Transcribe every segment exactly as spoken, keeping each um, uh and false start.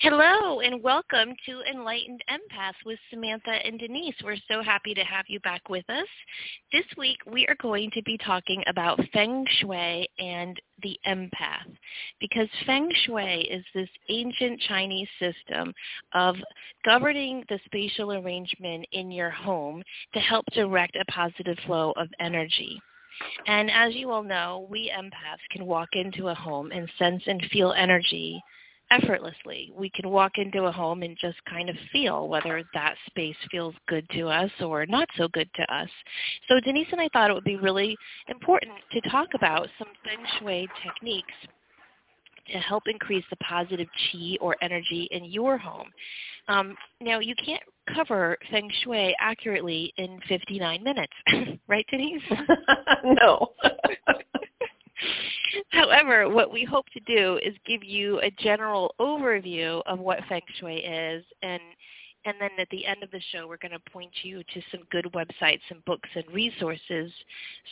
Hello and welcome to Enlightened Empaths with Samantha and Denise. We're so happy to have you back with us. This week we are going to be talking about Feng Shui and the empath, because Feng Shui is this ancient Chinese system of governing the spatial arrangement in your home to help direct a positive flow of energy. And as you all know, we empaths can walk into a home and sense and feel energy effortlessly. We can walk into a home and just kind of feel whether that space feels good to us or not so good to us. So Denise and I thought it would be really important to talk about some Feng Shui techniques to help increase the positive chi or energy in your home. Um, now, you can't cover Feng Shui accurately in fifty-nine minutes, right, Denise? No. However, what we hope to do is give you a general overview of what Feng Shui is, and and then at the end of the show, we're going to point you to some good websites and books and resources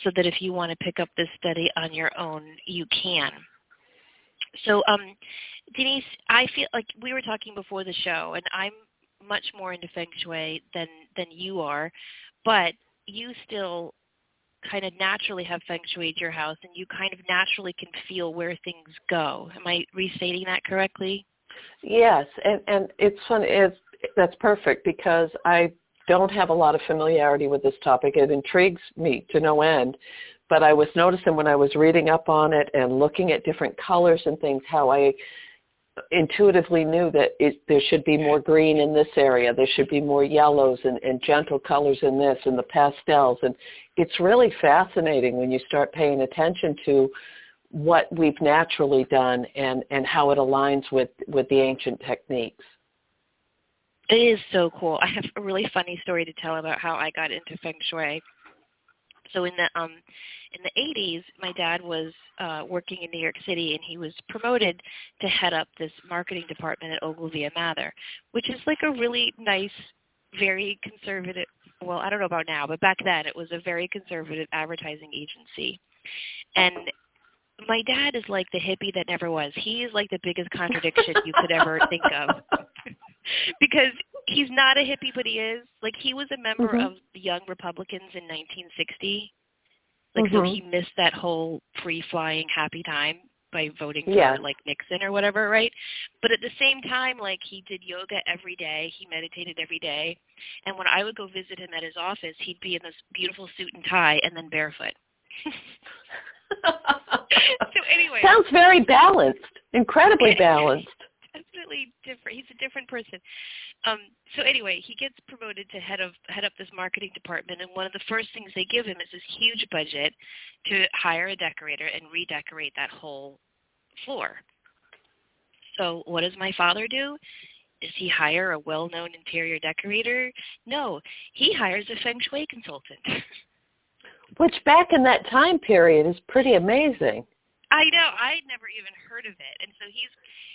so that if you want to pick up this study on your own, you can. So, um, Denise, I feel like we were talking before the show, and I'm much more into Feng Shui than, than you are, but you still kind of naturally have Feng Shui at your house, and you kind of naturally can feel where things go. Am I restating that correctly? Yes, and, and it's funny. It's, that's perfect, because I don't have a lot of familiarity with this topic. It intrigues me to no end, but I was noticing when I was reading up on it and looking at different colors and things, how I intuitively knew that it, there should be more green in this area, there should be more yellows and, and gentle colors in this, and the pastels. And it's really fascinating when you start paying attention to what we've naturally done and, and how it aligns with, with the ancient techniques. It is so cool. I have a really funny story to tell about how I got into Feng Shui. So in the um, in the eighties, my dad was uh, working in New York City, and he was promoted to head up this marketing department at Ogilvy and Mather, which is like a really nice, very conservative, well, I don't know about now, but back then it was a very conservative advertising agency. And my dad is like the hippie that never was. He is like the biggest contradiction you could ever think of. Because he's not a hippie, but he is. Like, he was a member mm-hmm. of the Young Republicans in nineteen sixty. Like, mm-hmm. so he missed that whole free-flying happy time by voting for, yeah. like, Nixon or whatever, right? But at the same time, like, he did yoga every day. He meditated every day. And when I would go visit him at his office, he'd be in this beautiful suit and tie and then barefoot. So anyway. Sounds very balanced. Incredibly balanced. Definitely different. He's a different person. Um, so anyway, he gets promoted to head of head up this marketing department, and one of the first things they give him is this huge budget to hire a decorator and redecorate that whole floor. So what does my father do? Does he hire a well-known interior decorator? No, he hires a Feng Shui consultant. Which back in that time period is pretty amazing. I know. I'd never even heard of it. And so he's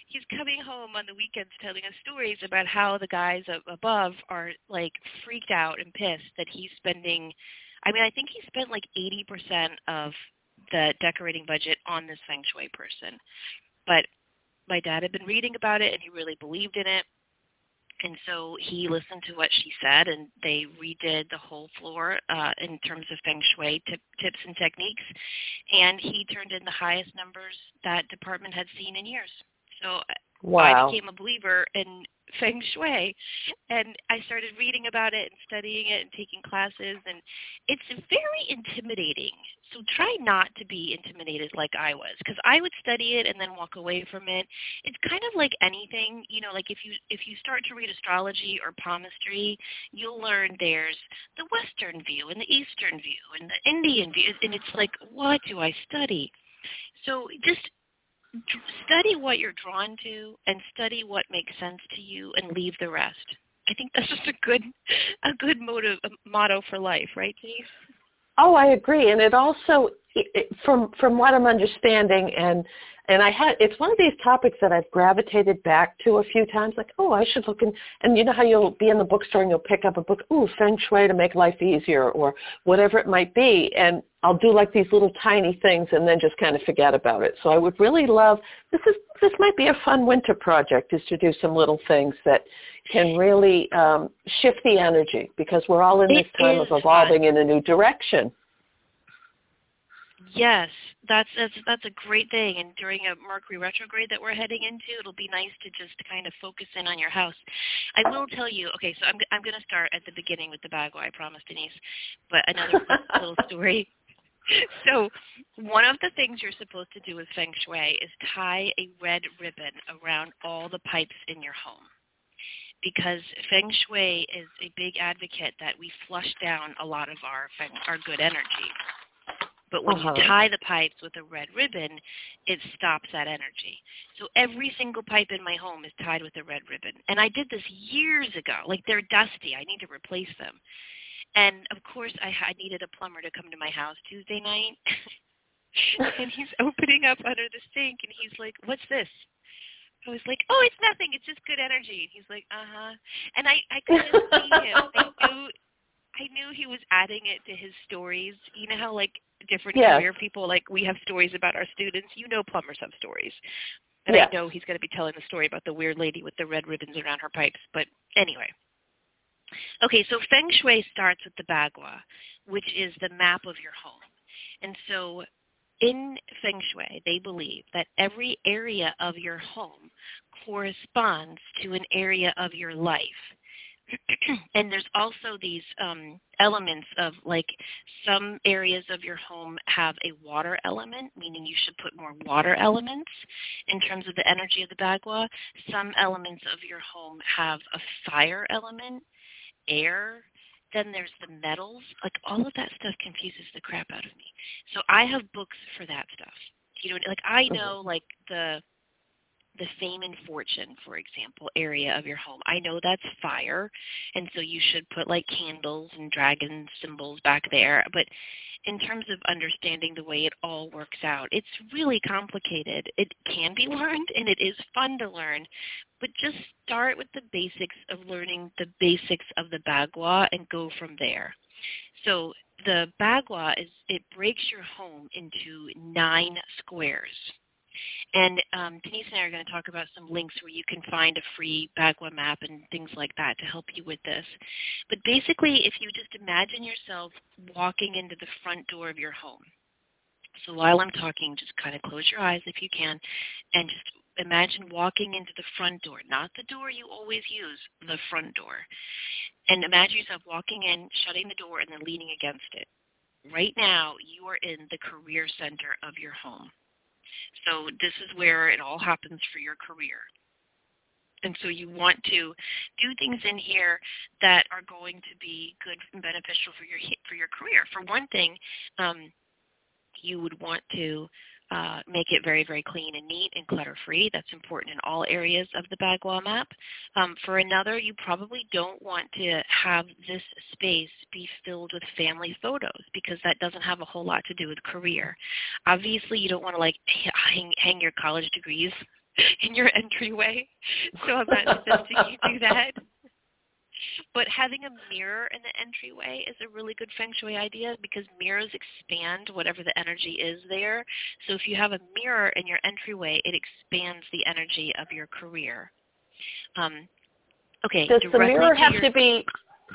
he's coming home on the weekends telling us stories about how the guys up above are, like, freaked out and pissed that he's spending – I mean, I think he spent, like, eighty percent of the decorating budget on this Feng Shui person. But my dad had been reading about it, and he really believed in it. And so he listened to what she said, and they redid the whole floor uh, in terms of Feng Shui tip, tips and techniques. And he turned in the highest numbers that department had seen in years. So wow. I became a believer in Feng Shui, and I started reading about it and studying it and taking classes. And it's very intimidating. So try not to be intimidated like I was, because I would study it and then walk away from it. It's kind of like anything, you know, like if you if you start to read astrology or palmistry, you'll learn there's the Western view and the Eastern view and the Indian view, and it's like, what do I study? So just study what you're drawn to and study what makes sense to you and leave the rest. I think that's just a good a good motive, a motto for life, right, Denise? Oh, I agree. And it also, it, from from what I'm understanding, and And I had, it's one of these topics that I've gravitated back to a few times, like, oh, I should look in, and you know how you'll be in the bookstore and you'll pick up a book, ooh, Feng Shui to make life easier or whatever it might be, and I'll do like these little tiny things and then just kind of forget about it. So I would really love, this is this might be a fun winter project, is to do some little things that can really um, shift the energy, because we're all in this time of evolving in a new direction. Yes, that's, that's that's a great thing. And during a Mercury retrograde that we're heading into, it'll be nice to just kind of focus in on your house. I will tell you, okay, so I'm I'm going to start at the beginning with the Bagua, I promise, Denise, but another little story. So one of the things you're supposed to do with Feng Shui is tie a red ribbon around all the pipes in your home, because Feng Shui is a big advocate that we flush down a lot of our our good energy. But when uh-huh. you tie the pipes with a red ribbon, it stops that energy. So every single pipe in my home is tied with a red ribbon. And I did this years ago. Like, they're dusty. I need to replace them. And, of course, I, I needed a plumber to come to my house Tuesday night. And he's opening up under the sink, and he's like, what's this? I was like, oh, it's nothing. It's just good energy. And he's like, uh-huh. And I, I couldn't see him. I knew, I knew he was adding it to his stories. You know how, like, different yeah. career people, like we have stories about our students, you know, plumbers have stories, and yeah. I know he's going to be telling the story about the weird lady with the red ribbons around her pipes, but anyway. Okay, so Feng Shui starts with the Bagua, which is the map of your home. And so in Feng Shui, they believe that every area of your home corresponds to an area of your life. And there's also these um, elements of, like, some areas of your home have a water element, meaning you should put more water elements in terms of the energy of the Bagua. Some elements of your home have a fire element, air. Then there's the metals. Like, all of that stuff confuses the crap out of me. So I have books for that stuff. You know, like, I know, like, the... the fame and fortune, for example, area of your home. I know that's fire, and so you should put, like, candles and dragon symbols back there. But in terms of understanding the way it all works out, it's really complicated. It can be learned, and it is fun to learn. But just start with the basics of learning the basics of the Bagua and go from there. So the Bagua, is it breaks your home into nine squares. And um, Denise and I are going to talk about some links where you can find a free Bagua map and things like that to help you with this. But basically, if you just imagine yourself walking into the front door of your home. So while I'm talking, just kind of close your eyes if you can, and just imagine walking into the front door, not the door you always use, the front door. And imagine yourself walking in, shutting the door, and then leaning against it. Right now, you are in the career center of your home. So this is where it all happens for your career. And so you want to do things in here that are going to be good and beneficial for your for your career. For one thing, um, you would want to uh, make it very, very clean and neat and clutter-free. That's important in all areas of the Bagua map. Um, for another, you probably don't want to have this space be filled with family photos, because that doesn't have a whole lot to do with career. Obviously, you don't want to, like, hang, hang your college degrees in your entryway, so I'm not suggesting you do that. But having a mirror in the entryway is a really good Feng Shui idea, because mirrors expand whatever the energy is there. So if you have a mirror in your entryway, it expands the energy of your career. Um, okay. Does the mirror have to be,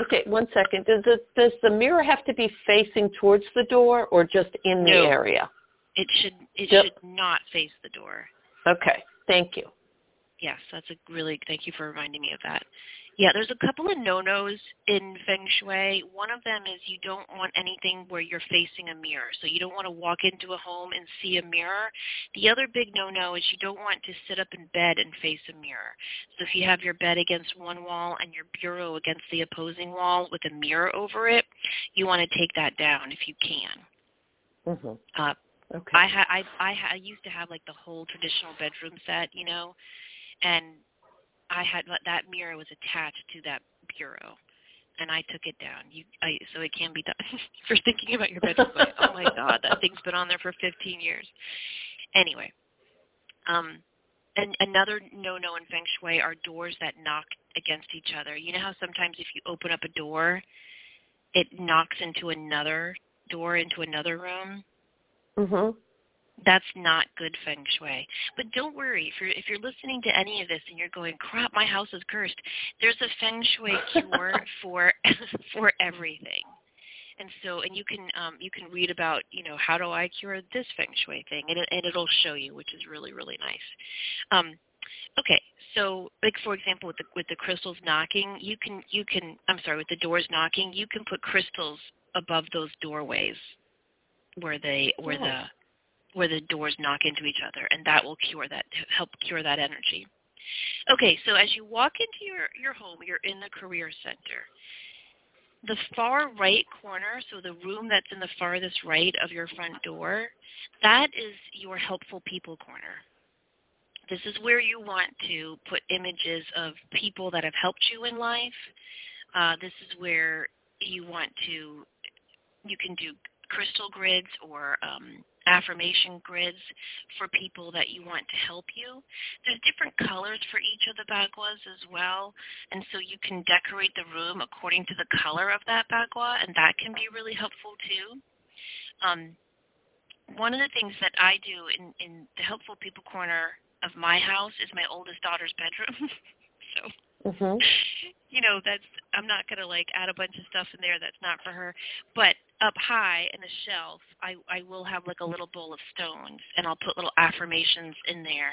okay, one second. Does the, does the mirror have to be facing towards the door or just in the area? It should, it should not face the door. Okay. Thank you. Yes, that's a really, thank you for reminding me of that. Yeah, there's a couple of no-nos in Feng Shui. One of them is you don't want anything where you're facing a mirror. So you don't want to walk into a home and see a mirror. The other big no-no is you don't want to sit up in bed and face a mirror. So if you have your bed against one wall and your bureau against the opposing wall with a mirror over it, you want to take that down if you can. Mm-hmm. Uh, okay. I, ha- I, I, ha- I used to have, like, the whole traditional bedroom set, you know, and I had that mirror was attached to that bureau, and I took it down. You, I, so it can be done. For thinking about your bedroom, like, oh my God, that thing's been on there for fifteen years. Anyway, Um, and another no-no in Feng Shui are doors that knock against each other. You know how sometimes if you open up a door, it knocks into another door, into another room? Mm-hmm. That's not good Feng Shui. But don't worry, if you're, if you're listening to any of this and you're going, crap, my house is cursed, there's a Feng Shui cure for for everything. And so, and you can um, you can read about, you know, how do I cure this Feng Shui thing, and, it, and it'll show you, which is really, really nice. Um, okay, so like for example, with the with the crystals knocking, you can you can I'm sorry, with the doors knocking, you can put crystals above those doorways where they where oh. the where the doors knock into each other, and that will cure that, help cure that energy. Okay, so as you walk into your, your home, you're in the career center. The far right corner, so the room that's in the farthest right of your front door, that is your helpful people corner. This is where you want to put images of people that have helped you in life. Uh, this is where you want to, you can do crystal grids or um, affirmation grids for people that you want to help you. There's different colors for each of the baguas as well, and so you can decorate the room according to the color of that bagua, and that can be really helpful too. Um, one of the things that I do in, in the helpful people corner of my house is my oldest daughter's bedroom. so, mm-hmm. you know, that's I'm not going to like add a bunch of stuff in there that's not for her, but up high in a shelf, I, I will have like a little bowl of stones, and I'll put little affirmations in there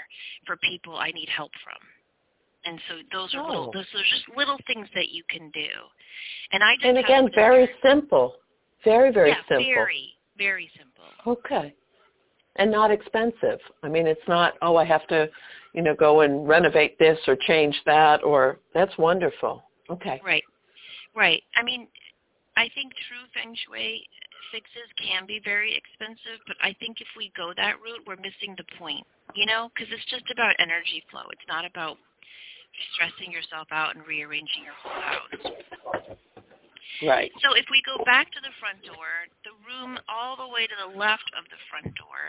for people I need help from. And so those are oh. little, those are just little things that you can do. And I just and again, very there. simple, very very yeah, simple, very very simple. Okay, and not expensive. I mean, it's not oh I have to, you know, go and renovate this or change that or that's wonderful. Okay, right, right. I mean. I think true Feng Shui fixes can be very expensive, but I think if we go that route, we're missing the point, you know, because it's just about energy flow. It's not about stressing yourself out and rearranging your whole house. Right. So if we go back to the front door, the room all the way to the left of the front door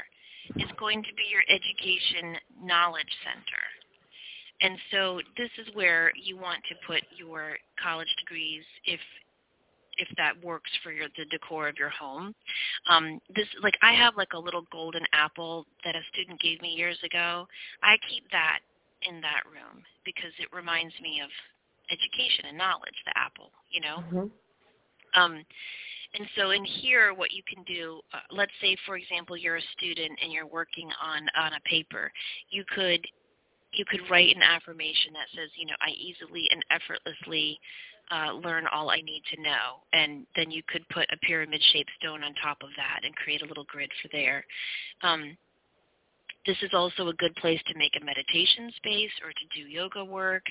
is going to be your education knowledge center. And so this is where you want to put your college degrees if if that works for your, the decor of your home. Um, this, like I have like a little golden apple that a student gave me years ago. I keep that in that room because it reminds me of education and knowledge, the apple, you know? Mm-hmm. Um, and so in here, what you can do, uh, let's say, for example, you're a student and you're working on, on a paper. You could, you could write an affirmation that says, you know, I easily and effortlessly Uh, learn all I need to know, and then you could put a pyramid-shaped stone on top of that and create a little grid for there. Um, this is also a good place to make a meditation space or to do yoga work.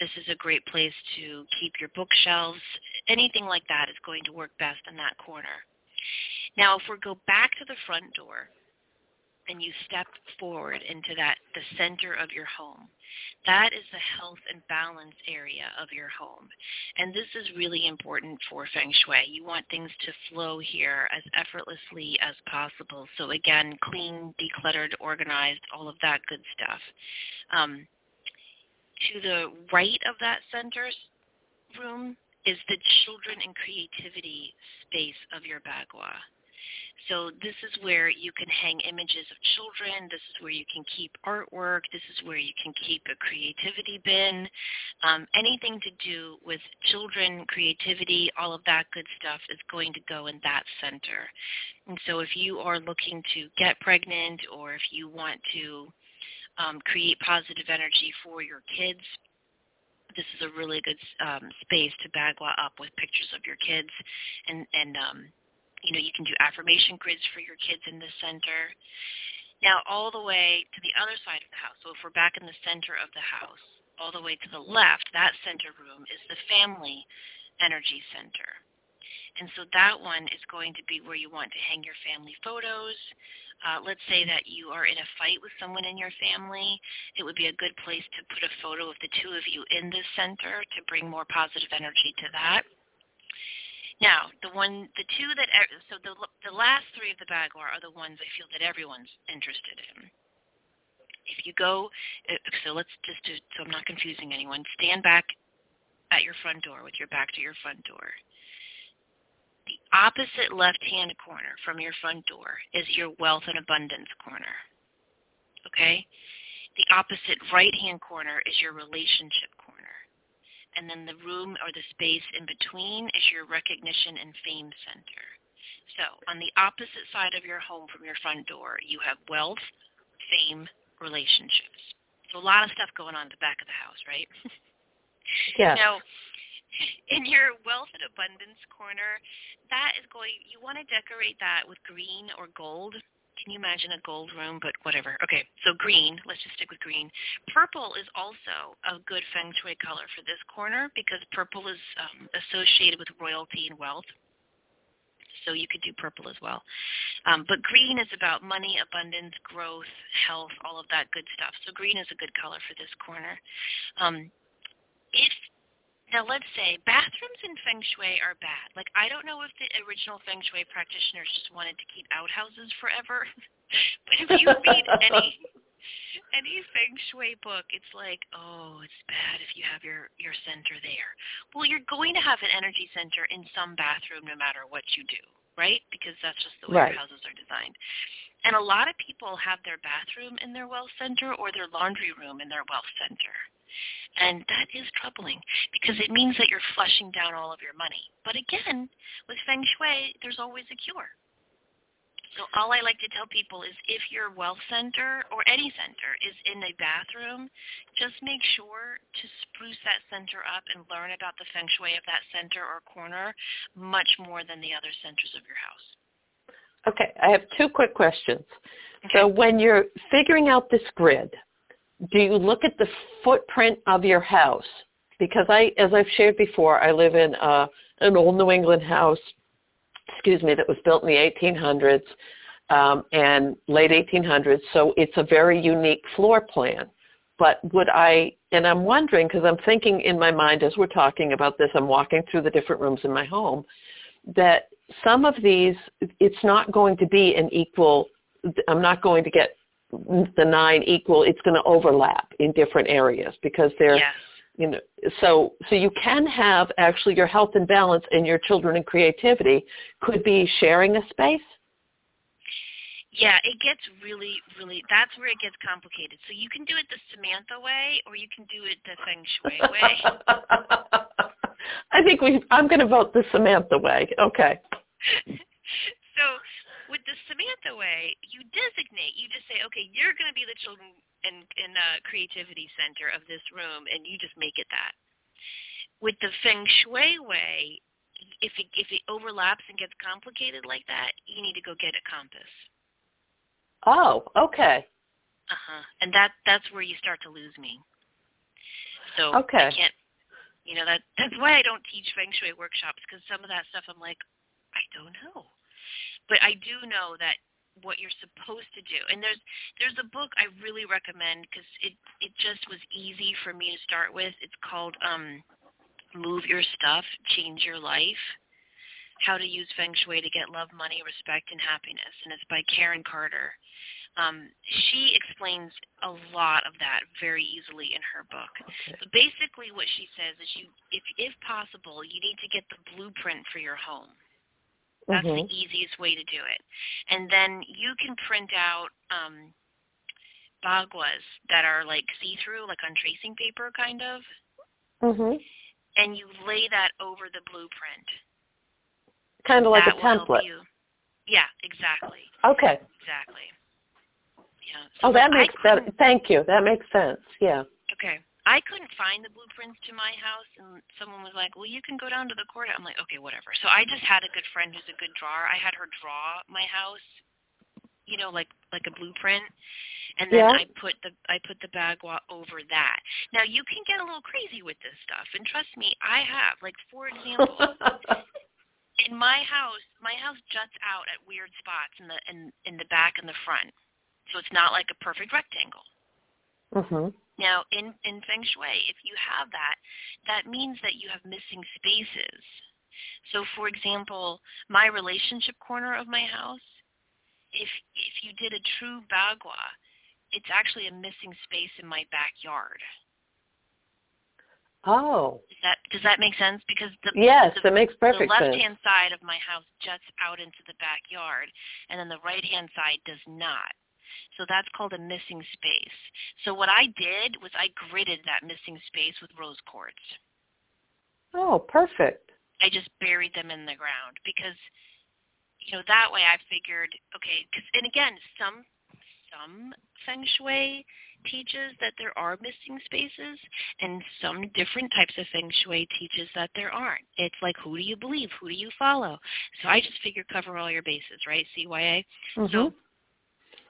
This is a great place to keep your bookshelves. Anything like that is going to work best in that corner. Now, if we go back to the front door and you step forward into that, the center of your home, that is the health and balance area of your home. And this is really important for Feng Shui. You want things to flow here as effortlessly as possible. So again, clean, decluttered, organized, all of that good stuff. Um, to the right of that center room is the children and creativity space of your bagua. So this is where you can hang images of children. This is where you can keep artwork. This is where you can keep a creativity bin. Um, anything to do with children, creativity, all of that good stuff is going to go in that center. And so if you are looking to get pregnant or if you want to um, create positive energy for your kids, this is a really good um, space to bagua up with pictures of your kids and, and um you know, you can do affirmation grids for your kids in this center. Now, all the way to the other side of the house, so if we're back in the center of the house, all the way to the left, that center room is the family energy center. And so that one is going to be where you want to hang your family photos. Uh, let's say that you are in a fight with someone in your family. It would be a good place to put a photo of the two of you in this center to bring more positive energy to that. Now, the one, the two that, so the the last three of the bagua are the ones I feel that everyone's interested in. If you go, so let's just do, so I'm not confusing anyone, stand back at your front door with your back to your front door. The opposite left-hand corner from your front door is your wealth and abundance corner, okay? The opposite right-hand corner is your relationship corner. And then the room or the space in between is your recognition and fame center. So on the opposite side of your home from your front door, you have wealth, fame, relationships. So a lot of stuff going on at the back of the house, right? Yeah. Now, in your wealth and abundance corner, that is going, you want to decorate that with green or gold. Can you imagine a gold room? But whatever. Okay, so green. Let's just stick with green. Purple is also a good feng shui color for this corner because purple is um, associated with royalty and wealth. So you could do purple as well. Um, but green is about money, abundance, growth, health, all of that good stuff. So green is a good color for this corner. Um, if Now, let's say bathrooms in feng shui are bad. Like, I don't know if the original feng shui practitioners just wanted to keep outhouses forever. But if you read any any feng shui book, it's like, oh, it's bad if you have your, your center there. Well, you're going to have an energy center in some bathroom no matter what you do, right? Because that's just the way right. Your houses are designed. And a lot of people have their bathroom in their wealth center or their laundry room in their wealth center. And that is troubling because it means that you're flushing down all of your money. But again, with feng shui, there's always a cure. So all I like to tell people is if your wealth center or any center is in a bathroom, just make sure to spruce that center up and learn about the feng shui of that center or corner much more than the other centers of your house. Okay, I have two quick questions. Okay. So when you're figuring out this grid, do you look at the footprint of your house? Because I, as I've shared before, I live in uh, an old New England house, excuse me, that was built in the eighteen hundreds um, and late eighteen hundreds. So it's a very unique floor plan. But would I, and I'm wondering, because I'm thinking in my mind as we're talking about this, I'm walking through the different rooms in my home, that some of these, it's not going to be an equal, I'm not going to get the nine equal, it's going to overlap in different areas because they're, yes. you know, so so you can have actually your health and balance and your children and creativity could be sharing a space. Yeah, it gets really, really, that's where it gets complicated. So you can do it the Samantha way or you can do it the feng shui way. I think we, I'm going to vote the Samantha way. Okay. So with the Samantha way, you designate, you just say, okay, you're going to be the children and, and uh, creativity center of this room, and you just make it that. With the feng shui way, if it, if it overlaps and gets complicated like that, you need to go get a compass. Oh, okay. Uh-huh. And that that's where you start to lose me. So okay. I can't, you know, that that's why I don't teach feng shui workshops, because some of that stuff I'm like, I don't know. But I do know that what you're supposed to do, and there's there's a book I really recommend because it, it just was easy for me to start with. It's called um, Move Your Stuff, Change Your Life, How to Use Feng Shui to Get Love, Money, Respect, and Happiness. And it's by Karen Carter. Um, she explains a lot of that very easily in her book. Okay. But basically what she says is you, if if possible, you need to get the blueprint for your home. That's mm-hmm. the easiest way to do it. And then you can print out um, baguas that are like see-through, like on tracing paper kind of, mm-hmm. and you lay that over the blueprint. Kind of like that a template. Yeah, exactly. Okay. Exactly. Yeah. So oh, that makes sense. Thank you. That makes sense. Yeah. Okay. I couldn't find the blueprints to my house, and someone was like, well, you can go down to the court. I'm like, okay, whatever. So I just had a good friend who's a good drawer. I had her draw my house, you know, like, like a blueprint, and then yeah. I put the I put the bagua over that. Now, you can get a little crazy with this stuff, and trust me, I have. Like, for example, in my house, my house juts out at weird spots in the in, in the back and the front, so it's not like a perfect rectangle. Mm-hmm. Now, in, in feng shui, if you have that, that means that you have missing spaces. So, for example, my relationship corner of my house, if if you did a true bagua, it's actually a missing space in my backyard. Oh. Does that, does that make sense? Because the, yes, the, it makes perfect the left-hand sense. Side of my house juts out into the backyard, and then the right-hand side does not. So that's called a missing space. So what I did was I gridded that missing space with rose quartz. Oh, perfect. I just buried them in the ground because, you know, that way I figured, okay, cause, and again, some some Feng Shui teaches that there are missing spaces, and some different types of Feng Shui teaches that there aren't. It's like, who do you believe? Who do you follow? So I just figured cover all your bases, right, C Y A? Mm-hmm. So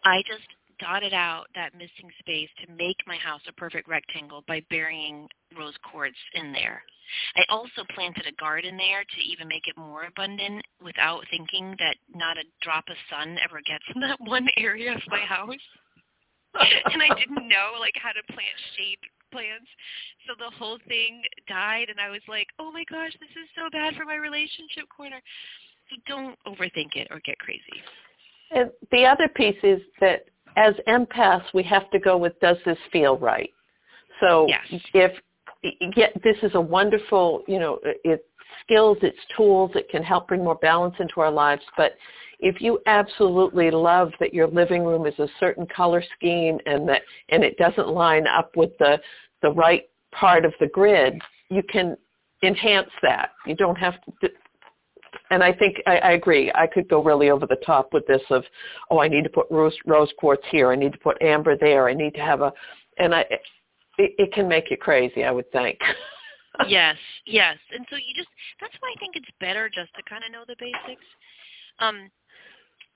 I just dotted out that missing space to make my house a perfect rectangle by burying rose quartz in there. I also planted a garden there to even make it more abundant without thinking that not a drop of sun ever gets in that one area of my house. And I didn't know, like, how to plant shade plants. So the whole thing died, and I was like, oh, my gosh, this is so bad for my relationship corner. So don't overthink it or get crazy. And the other piece is that as empaths, we have to go with, does this feel right? So yes. if yeah, this is a wonderful, you know, it skills, it's tools, it can help bring more balance into our lives. But if you absolutely love that your living room is a certain color scheme and that and it doesn't line up with the, the right part of the grid, you can enhance that. You don't have to. And I think I, I agree. I could go really over the top with this of, oh, I need to put rose, rose quartz here. I need to put amber there. I need to have a, and I. It, it can make you crazy, I would think. Yes, yes. And so you just, that's why I think it's better just to kind of know the basics. Um,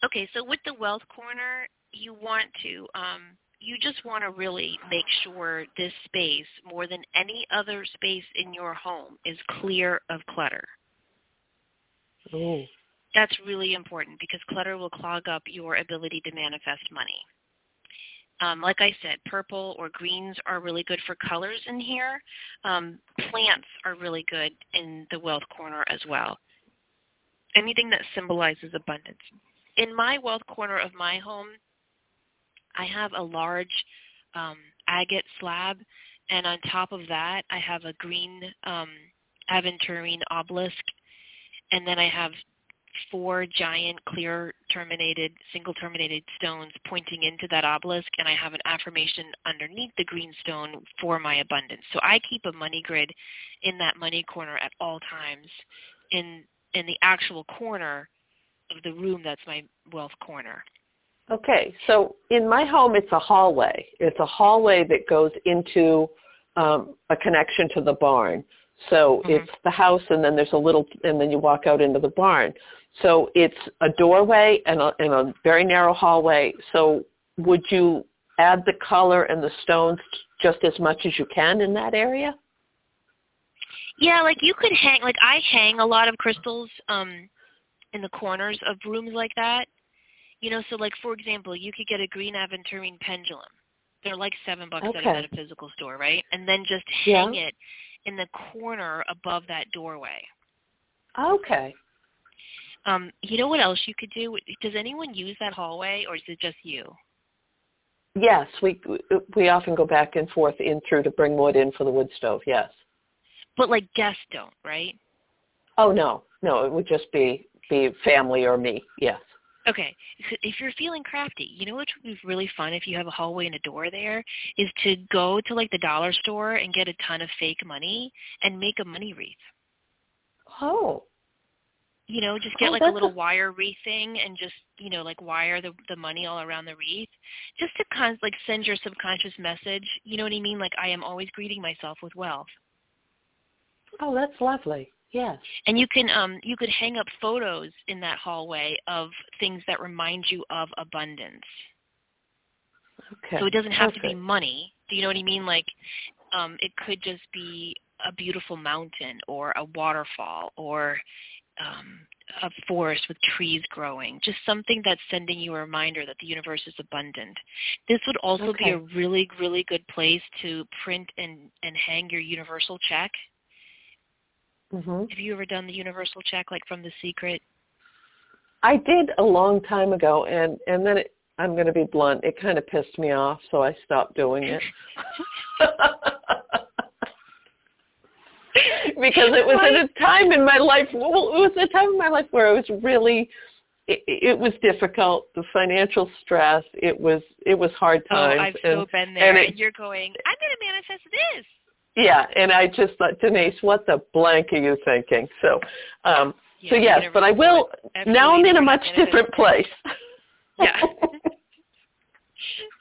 okay, so with the wealth corner, you want to, um, you just want to really make sure this space, more than any other space in your home, is clear of clutter. Ooh. That's really important because clutter will clog up your ability to manifest money. Um, like I said, purple or greens are really good for colors in here. Um, plants are really good in the wealth corner as well. Anything that symbolizes abundance. In my wealth corner of my home, I have a large um, agate slab, and on top of that, I have a green um, aventurine obelisk, and then I have four giant clear terminated, single terminated stones pointing into that obelisk, and I have an affirmation underneath the green stone for my abundance. So I keep a money grid in that money corner at all times in in the actual corner of the room that's my wealth corner. Okay, so in my home it's a hallway. It's a hallway that goes into um, a connection to the barn. So mm-hmm. It's the house, and then there's a little, and then you walk out into the barn. So it's a doorway and a, and a very narrow hallway. So would you add the color and the stones just as much as you can in that area? Yeah, like you could hang, like I hang a lot of crystals um, in the corners of rooms like that. You know, so like, for example, you could get a green aventurine pendulum. They're like seven bucks okay. at a metaphysical store, right? And then just hang yeah. it in the corner above that doorway. Okay. Um, you know what else you could do? Does anyone use that hallway, or is it just you? Yes, we we often go back and forth in through to bring wood in for the wood stove, yes. But like guests don't, right? Oh, no. No, it would just be, be family or me, yes. Okay, so if you're feeling crafty, you know what would be really fun if you have a hallway and a door there is to go to, like, the dollar store and get a ton of fake money and make a money wreath. Oh. You know, just get, oh, like, a little a... wire wreath thing and just, you know, like, wire the, the money all around the wreath just to, con- like, send your subconscious message. You know what I mean? Like, I am always greeting myself with wealth. Oh, that's lovely. Yes. And you can um, you could hang up photos in that hallway of things that remind you of abundance. Okay. So it doesn't have Perfect. to be money. Do you know what I mean? Like um, it could just be a beautiful mountain or a waterfall or um, a forest with trees growing, just something that's sending you a reminder that the universe is abundant. This would also okay. be a really, really good place to print and, and hang your universal check. Mm-hmm. Have you ever done the universal check, like from The Secret? I did a long time ago, and, and then it, I'm going to be blunt. It kind of pissed me off, so I stopped doing it. Because it was at a time in my life, well, it was a time in my life where I was really, it, it was difficult, the financial stress, it was it was hard times. Oh, I've and, still been there. And it, You're going, I'm going to manifest this. Yeah, and I just thought, Denise, what the blank are you thinking? So, um, yeah, so yes, but I will, now I'm in a much different place. Yeah.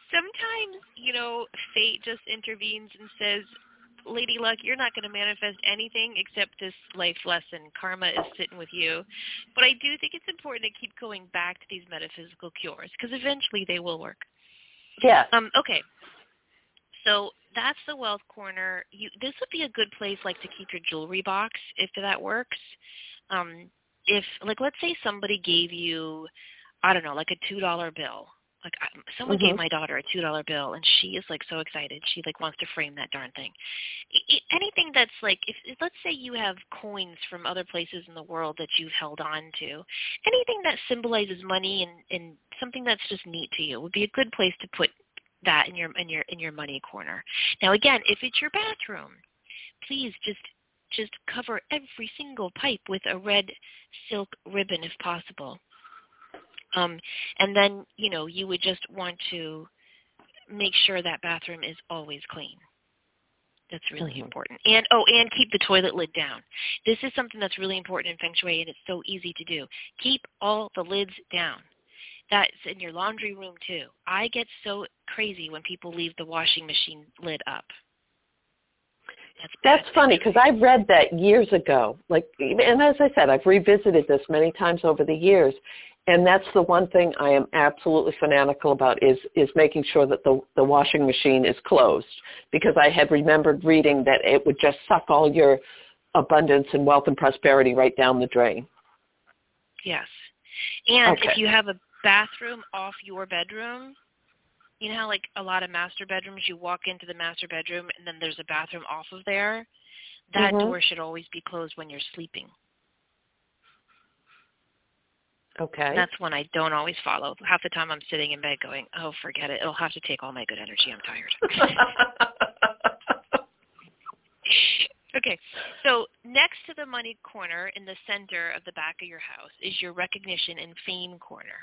Sometimes, you know, fate just intervenes and says, Lady Luck, you're not going to manifest anything except this life lesson. Karma is sitting with you. But I do think it's important to keep going back to these metaphysical cures because eventually they will work. Yeah. Um. Okay. So that's the wealth corner. You. This would be a good place, like, to keep your jewelry box if that works. Um. If, like, let's say somebody gave you, I don't know, like a two dollar bill. Like, someone mm-hmm. gave my daughter a two dollar bill, and she is, like, so excited. She, like, wants to frame that darn thing. I, anything that's, like, if, if let's say you have coins from other places in the world that you've held on to, anything that symbolizes money and, and something that's just neat to you would be a good place to put that in your in your, in your money corner. Now, again, if it's your bathroom, please just just cover every single pipe with a red silk ribbon if possible. Um, and then, you know, you would just want to make sure that bathroom is always clean. That's really mm-hmm. important. And, oh, and keep the toilet lid down. This is something that's really important in Feng Shui, and it's so easy to do. Keep all the lids down. That's in your laundry room, too. I get so crazy when people leave the washing machine lid up. That's, that's funny because I read that years ago. Like, and as I said, I've revisited this many times over the years. And that's the one thing I am absolutely fanatical about is is making sure that the, the washing machine is closed, because I had remembered reading that it would just suck all your abundance and wealth and prosperity right down the drain. Yes. And okay. if you have a bathroom off your bedroom, you know how, like, a lot of master bedrooms, you walk into the master bedroom and then there's a bathroom off of there? That mm-hmm. door should always be closed when you're sleeping. Okay. And that's one I don't always follow. Half the time I'm sitting in bed going, oh, forget it. It'll have to take all my good energy. I'm tired. Okay. So next to the money corner in the center of the back of your house is your recognition and fame corner.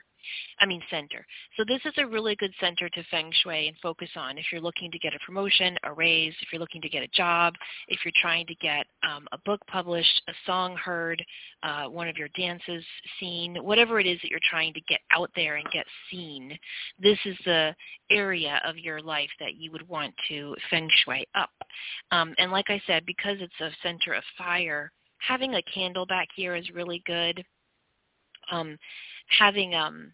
I mean center. So this is a really good center to Feng Shui and focus on if you're looking to get a promotion, a raise, if you're looking to get a job, if you're trying to get um, a book published, a song heard, uh, one of your dances seen, whatever it is that you're trying to get out there and get seen. This is the area of your life that you would want to Feng Shui up. Um, and like I said, because it's a center of fire, having a candle back here is really good. Um, having um,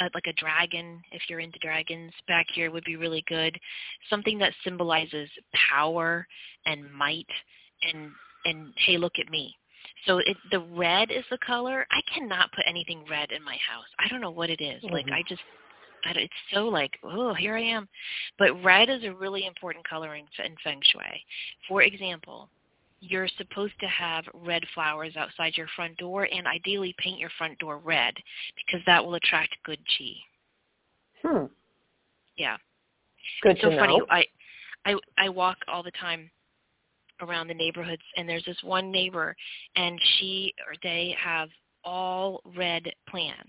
a, like a dragon, if you're into dragons, back here would be really good. Something that symbolizes power and might and, and hey, look at me. So it, the red is the color. I cannot put anything red in my house. I don't know what it is. Mm-hmm. Like, I just, I, it's so like, oh, here I am. But red is a really important color in, in Feng Shui. For example, you're supposed to have red flowers outside your front door, and ideally paint your front door red because that will attract good chi. Hmm. Yeah. Good it's to so know. Funny. I, I, I walk all the time around the neighborhoods, and there's this one neighbor, and she or they have all red plants.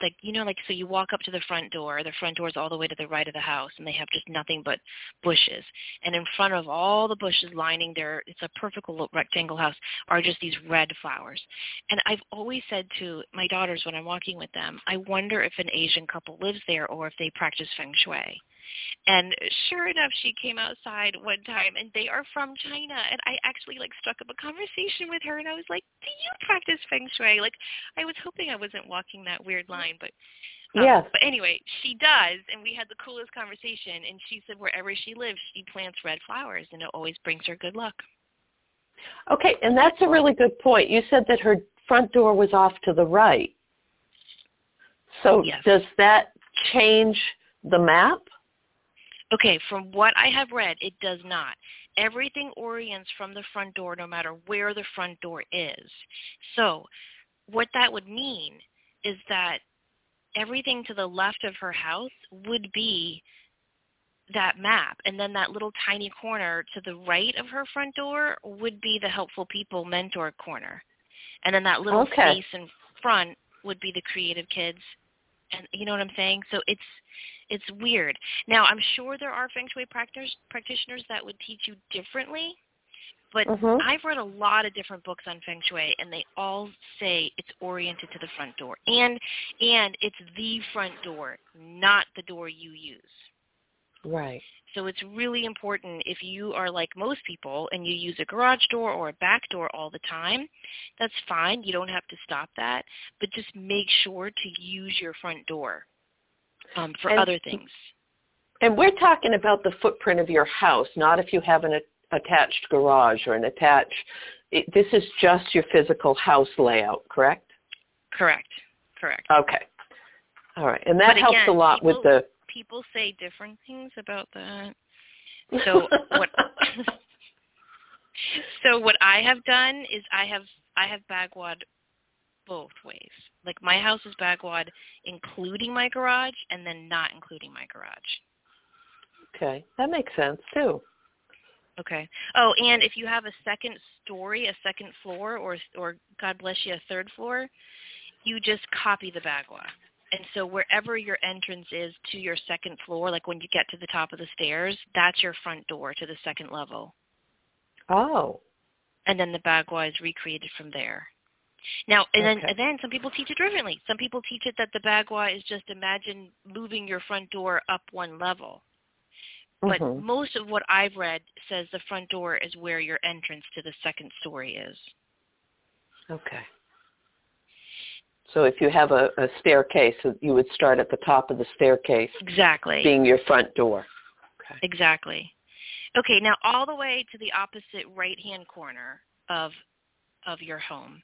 Like, you know, like, so you walk up to the front door, the front door's all the way to the right of the house, and they have just nothing but bushes. And in front of all the bushes lining their, it's a perfect rectangle house, are just these red flowers. And I've always said to my daughters when I'm walking with them, I wonder if an Asian couple lives there or if they practice Feng Shui. And sure enough, she came outside one time, and they are from China. And I actually, like, struck up a conversation with her, and I was like, do you practice Feng Shui? Like, I was hoping I wasn't walking that weird line, but um, yeah. But anyway, she does, and we had the coolest conversation, and she said wherever she lives, she plants red flowers, and it always brings her good luck. Okay, and that's a really good point. You said that her front door was off to the right. So yes. Does that change the map? Okay, from what I have read, it does not. Everything orients from the front door no matter where the front door is. So what that would mean is that everything to the left of her house would be that map, and then that little tiny corner to the right of her front door would be the helpful people mentor corner, and then that little okay. space in front would be the creative kids, and you know what I'm saying? So it's it's weird. Now, I'm sure there are Feng Shui practitioners, practitioners that would teach you differently, but mm-hmm. I've read a lot of different books on Feng Shui, and they all say it's oriented to the front door, and and it's the front door, not the door you use. Right. So it's really important, if you are like most people and you use a garage door or a back door all the time, that's fine. You don't have to stop that. But just make sure to use your front door um, for and, other things. And we're talking about the footprint of your house, not if you have an a- attached garage or an attached. It, this is just your physical house layout, correct? Correct. Correct. Okay. All right. And that but helps again, a lot people, with the... People say different things about that. So what? So what I have done is I have I have Bagua both ways. Like my house is Bagua, including my garage, and then not including my garage. Okay, that makes sense too. Okay. Oh, and if you have a second story, a second floor, or or God bless you, a third floor, you just copy the Bagua. And so wherever your entrance is to your second floor, like when you get to the top of the stairs, that's your front door to the second level. Oh. And then the Bagua is recreated from there. Now, and okay. then and then some people teach it differently. Some people teach it that the Bagua is just imagine moving your front door up one level. But mm-hmm. most of what I've read says the front door is where your entrance to the second story is. Okay. So if you have a, a staircase, you would start at the top of the staircase. Exactly. Being your front door. Okay. Exactly. Okay, now all the way to the opposite right-hand corner of of your home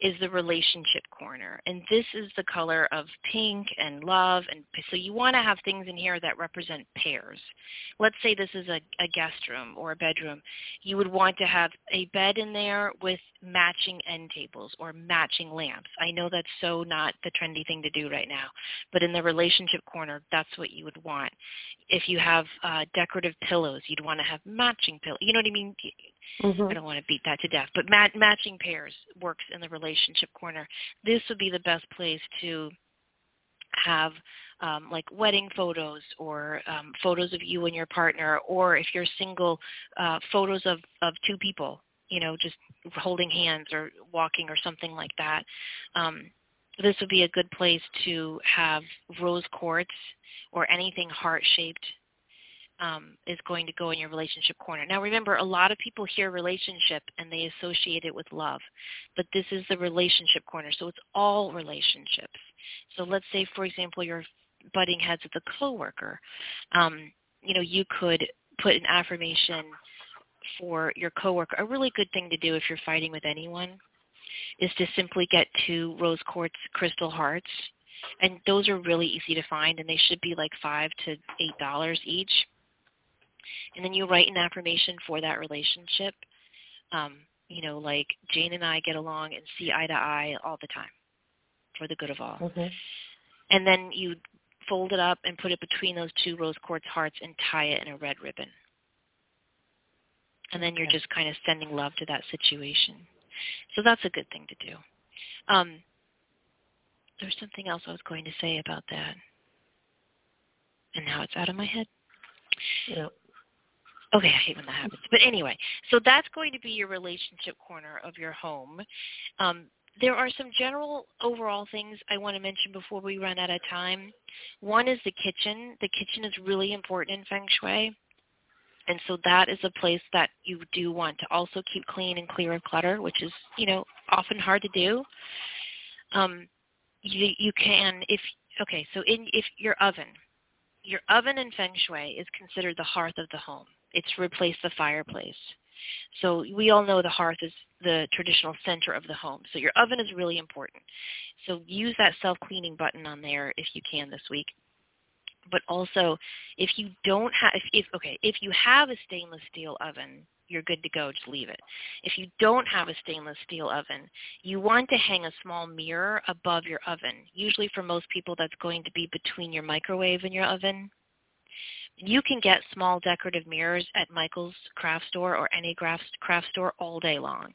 is the relationship corner. And this is the color of pink and love. And so you want to have things in here that represent pairs. Let's say this is a, a guest room or a bedroom. You would want to have a bed in there with matching end tables or matching lamps. I know that's so not the trendy thing to do right now, but in the relationship corner, that's what you would want. If you have uh, decorative pillows, you'd want to have matching pillows. You know what I mean? Mm-hmm. I don't want to beat that to death, but mat- matching pairs works in the relationship corner. This would be the best place to have um, like wedding photos or um, photos of you and your partner, or if you're single, uh, photos of, of two people, you know, just holding hands or walking or something like that. Um, this would be a good place to have rose quartz or anything heart-shaped. Um, is going to go in your relationship corner. Now, remember, a lot of people hear relationship and they associate it with love, but this is the relationship corner, so it's all relationships. So let's say, for example, you're butting heads with a coworker. Um, you know, you could put an affirmation for your coworker. A really good thing to do if you're fighting with anyone is to simply get two rose quartz crystal hearts, and those are really easy to find, and they should be like five to eight dollars each. And then you write an affirmation for that relationship, um, you know, like Jane and I get along and see eye to eye all the time for the good of all. Okay. And then you fold it up and put it between those two rose quartz hearts and tie it in a red ribbon. And then okay. you're just kind of sending love to that situation. So that's a good thing to do. Um, there's something else I was going to say about that, and now it's out of my head. Yep. Okay, I hate when that happens. But anyway, so that's going to be your relationship corner of your home. Um, there are some general overall things I want to mention before we run out of time. One is the kitchen. The kitchen is really important in Feng Shui. And so that is a place that you do want to also keep clean and clear of clutter, which is, you know, often hard to do. Um, you, you can, if, okay, so in if your oven. Your oven in Feng Shui is considered the hearth of the home. It's replaced the fireplace. So we all know the hearth is the traditional center of the home. So your oven is really important. So use that self-cleaning button on there if you can this week. But also, if you don't have, if, if okay, if you have a stainless steel oven, you're good to go. Just leave it. If you don't have a stainless steel oven, you want to hang a small mirror above your oven. Usually for most people, that's going to be between your microwave and your oven. You can get small decorative mirrors at Michael's craft store or any craft craft store all day long.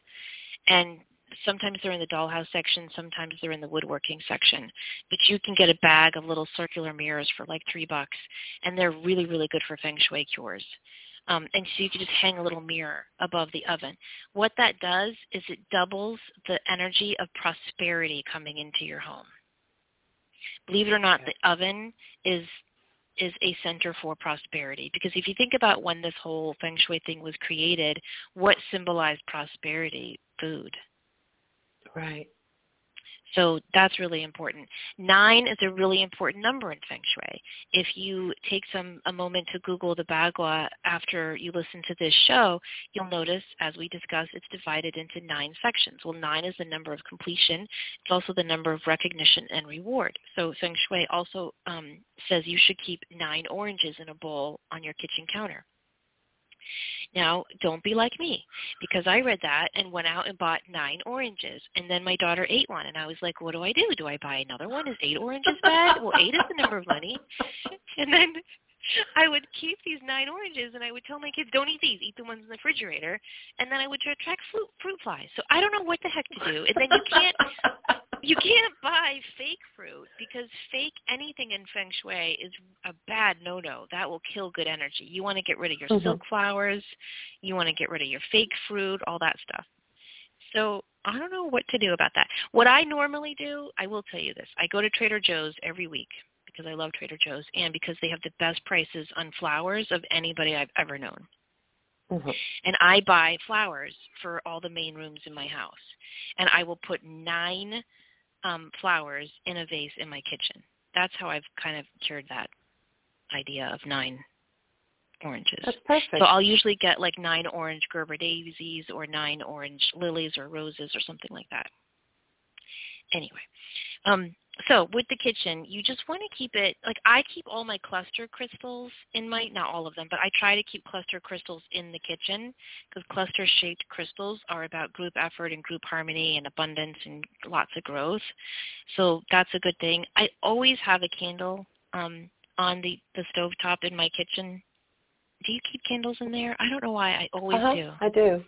And sometimes they're in the dollhouse section, sometimes they're in the woodworking section. But you can get a bag of little circular mirrors for like three bucks, and they're really, really good for feng shui cures. Um, and so you can just hang a little mirror above the oven. What that does is it doubles the energy of prosperity coming into your home. Believe it or not, the oven is is a center for prosperity. Because if you think about when this whole feng shui thing was created, what symbolized prosperity? Food. Right. So that's really important. Nine is a really important number in feng shui. If you take some a moment to Google the Bagua after you listen to this show, you'll notice, as we discussed, it's divided into nine sections. Well, nine is the number of completion. It's also the number of recognition and reward. So feng shui also um, says you should keep nine oranges in a bowl on your kitchen counter. Now, don't be like me, because I read that and went out and bought nine oranges, and then my daughter ate one, and I was like, what do I do? Do I buy another one? Is eight oranges bad? Well, eight is the number of money. And then I would keep these nine oranges, and I would tell my kids, don't eat these. Eat the ones in the refrigerator. And then I would attract fruit, fruit flies. So I don't know what the heck to do. And then you can't you can't buy fake fruit, because fake anything in feng shui is a bad no-no. That will kill good energy. You want to get rid of your mm-hmm. silk flowers. You want to get rid of your fake fruit, all that stuff. So I don't know what to do about that. What I normally do, I will tell you this. I go to Trader Joe's every week, because I love Trader Joe's, and because they have the best prices on flowers of anybody I've ever known. Mm-hmm. And I buy flowers for all the main rooms in my house. And I will put nine um, flowers in a vase in my kitchen. That's how I've kind of cured that idea of nine oranges. That's perfect. So I'll usually get like nine orange Gerber daisies or nine orange lilies or roses or something like that. Anyway. Um, So with the kitchen, you just want to keep it, like I keep all my cluster crystals in my, not all of them, but I try to keep cluster crystals in the kitchen, because cluster-shaped crystals are about group effort and group harmony and abundance and lots of growth. So that's a good thing. I always have a candle um, on the, the stovetop in my kitchen. Do you keep candles in there? I don't know why. I always uh-huh. do. I do.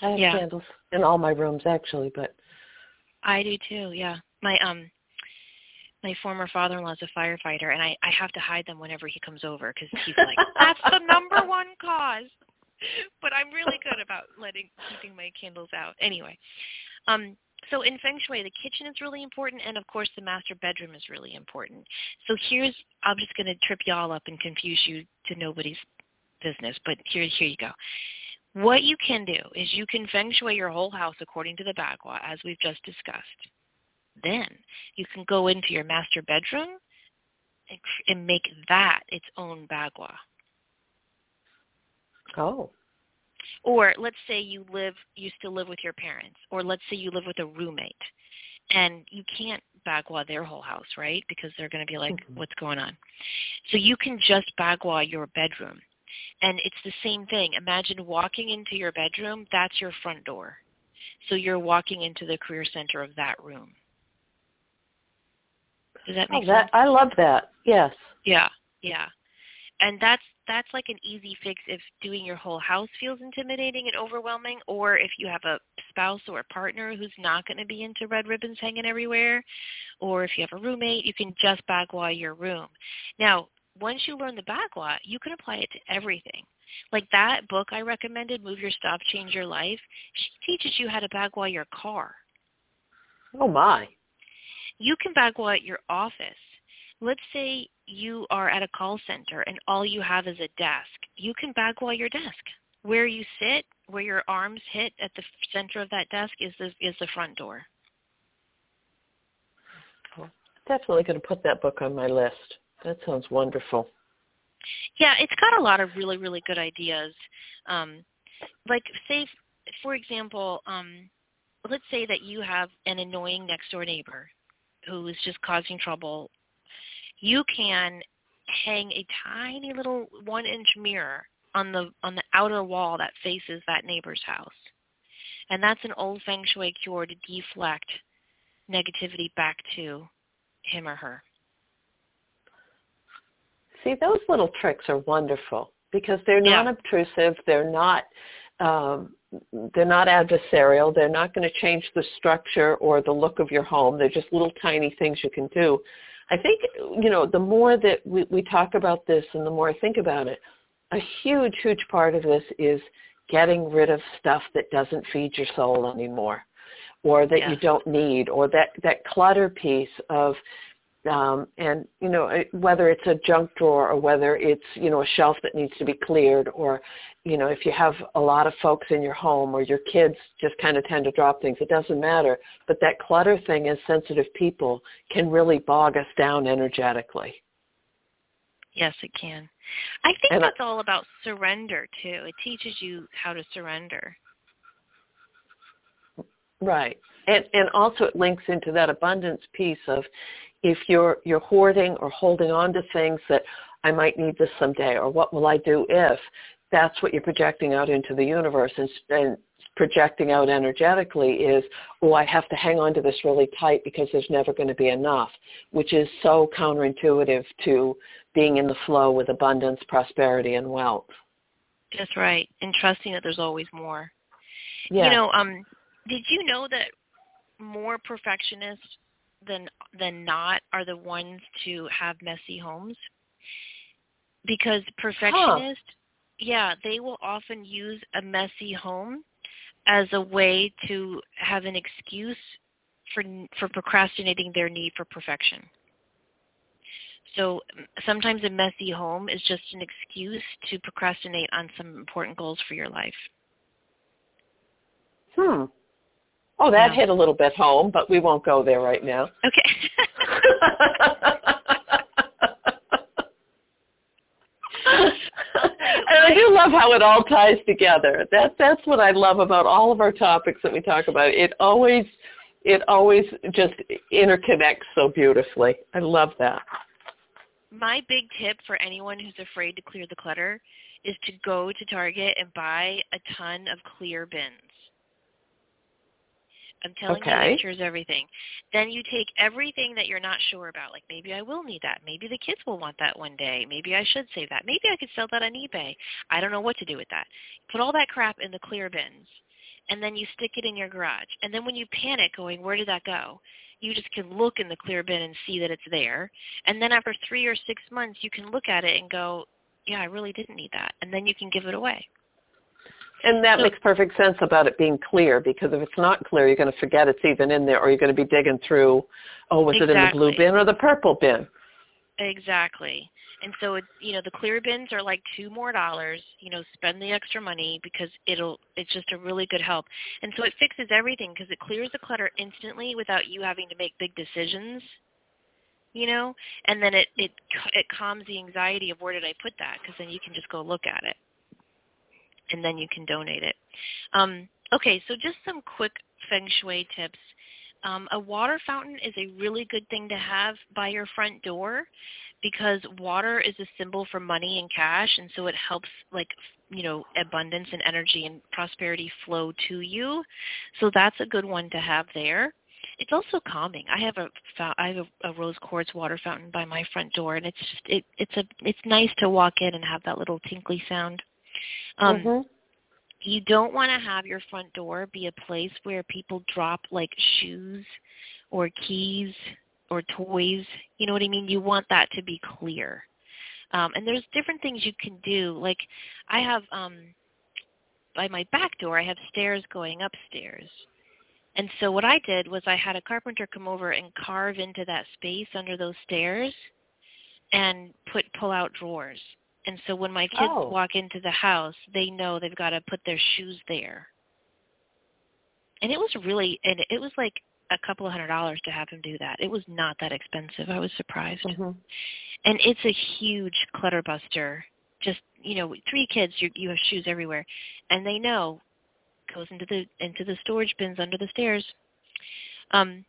I have yeah. candles in all my rooms, actually. But I do too, yeah. My um. My former father-in-law is a firefighter, and I, I have to hide them whenever he comes over, because he's like, that's the number one cause. But I'm really good about letting keeping my candles out. Anyway, um, so in feng shui, the kitchen is really important, and, of course, the master bedroom is really important. So here's – I'm just going to trip y'all up and confuse you to nobody's business, but here, here you go. What you can do is you can feng shui your whole house according to the Bagua, as we've just discussed. Then you can go into your master bedroom and, and make that its own Bagua. Oh. Or let's say you live, you still live with your parents, or let's say you live with a roommate, and you can't Bagua their whole house, right? Because they're going to be like, mm-hmm. what's going on? So you can just Bagua your bedroom, and it's the same thing. Imagine walking into your bedroom, that's your front door. So you're walking into the career center of that room. Does that make oh, that, sense? I love that. Yes. Yeah, yeah. And that's that's like an easy fix if doing your whole house feels intimidating and overwhelming, or if you have a spouse or a partner who's not going to be into red ribbons hanging everywhere, or if you have a roommate, you can just Bagua your room. Now, once you learn the Bagua, you can apply it to everything. Like that book I recommended, Move Your Stuff, Change Your Life, she teaches you how to Bagua your car. Oh, my. You can Bagua your office. Let's say you are at a call center and all you have is a desk. You can Bagua your desk. Where you sit, where your arms hit at the center of that desk is the, is the front door. Well, definitely going to put that book on my list. That sounds wonderful. Yeah, it's got a lot of really, really good ideas. Um, like, say, for example, um, let's say that you have an annoying next-door neighbor who is just causing trouble. You can hang a tiny little one-inch mirror on the on the outer wall that faces that neighbor's house. And that's an old Feng Shui cure to deflect negativity back to him or her. See, those little tricks are wonderful because they're yeah. non-obtrusive. They're not um, they're not adversarial. They're not going to change the structure or the look of your home. They're just little tiny things you can do. I think, you know, the more that we, we talk about this and the more I think about it, a huge, huge part of this is getting rid of stuff that doesn't feed your soul anymore or that yeah. you don't need, or that, that clutter piece of, um, and, you know, whether it's a junk drawer or whether it's, you know, a shelf that needs to be cleared, or, you know, if you have a lot of folks in your home or your kids just kind of tend to drop things, it doesn't matter. But that clutter thing, as sensitive people, can really bog us down energetically. Yes, it can. I think and that's I, all about surrender, too. It teaches you how to surrender. Right. And and also it links into that abundance piece of if you're you're hoarding or holding on to things that I might need this someday, or what will I do if, that's what you're projecting out into the universe, and, and projecting out energetically is, oh, I have to hang on to this really tight because there's never going to be enough, which is so counterintuitive to being in the flow with abundance, prosperity, and wealth. That's right, and trusting that there's always more. Yeah. You know, um, did you know that more perfectionists than than not are the ones to have messy homes? Because perfectionists, huh. yeah, they will often use a messy home as a way to have an excuse for for procrastinating their need for perfection. So sometimes a messy home is just an excuse to procrastinate on some important goals for your life. Hmm. Oh, that yeah. hit a little bit home, but we won't go there right now. Okay. And I do love how it all ties together. That, that's what I love about all of our topics that we talk about. It always, it always just interconnects so beautifully. I love that. My big tip for anyone who's afraid to clear the clutter is to go to Target and buy a ton of clear bins. I'm telling okay. you, it cures everything. Then you take everything that you're not sure about, like maybe I will need that. Maybe the kids will want that one day. Maybe I should save that. Maybe I could sell that on eBay. I don't know what to do with that. Put all that crap in the clear bins, and then you stick it in your garage. And then when you panic going, where did that go? You just can look in the clear bin and see that it's there. And then after three or six months, you can look at it and go, yeah, I really didn't need that. And then you can give it away. And that so, makes perfect sense about it being clear, because if it's not clear, you're going to forget it's even in there, or you're going to be digging through, oh, was exactly. it in the blue bin or the purple bin? Exactly. And so, it, you know, the clear bins are like two more dollars, you know, spend the extra money because it'll, it's just a really good help. And so it fixes everything because it clears the clutter instantly without you having to make big decisions, you know, and then it, it, it calms the anxiety of where did I put that? Because then you can just go look at it and then you can donate it. Um, okay. So just some quick Feng Shui tips. Um, a water fountain is a really good thing to have by your front door because water is a symbol for money and cash, and so it helps, like, you know, abundance and energy and prosperity flow to you. So that's a good one to have there. It's also calming. I have a I have a, a rose quartz water fountain by my front door, and it's just, it it's a it's nice to walk in and have that little tinkly sound. Um, mm-hmm. You don't want to have your front door be a place where people drop, like, shoes or keys or toys. You know what I mean? You want that to be clear. Um, and there's different things you can do. Like, I have, um, by my back door, I have stairs going upstairs. And so what I did was I had a carpenter come over and carve into that space under those stairs and put pull-out drawers. And so when my kids oh. walk into the house, they know they've got to put their shoes there. And it was really, and it was like a couple of hundred dollars to have him do that. It was not that expensive. I was surprised. Mm-hmm. And it's a huge clutter buster. Just, you know, with three kids, you, you have shoes everywhere. And they know it goes into the, into the storage bins under the stairs. Um,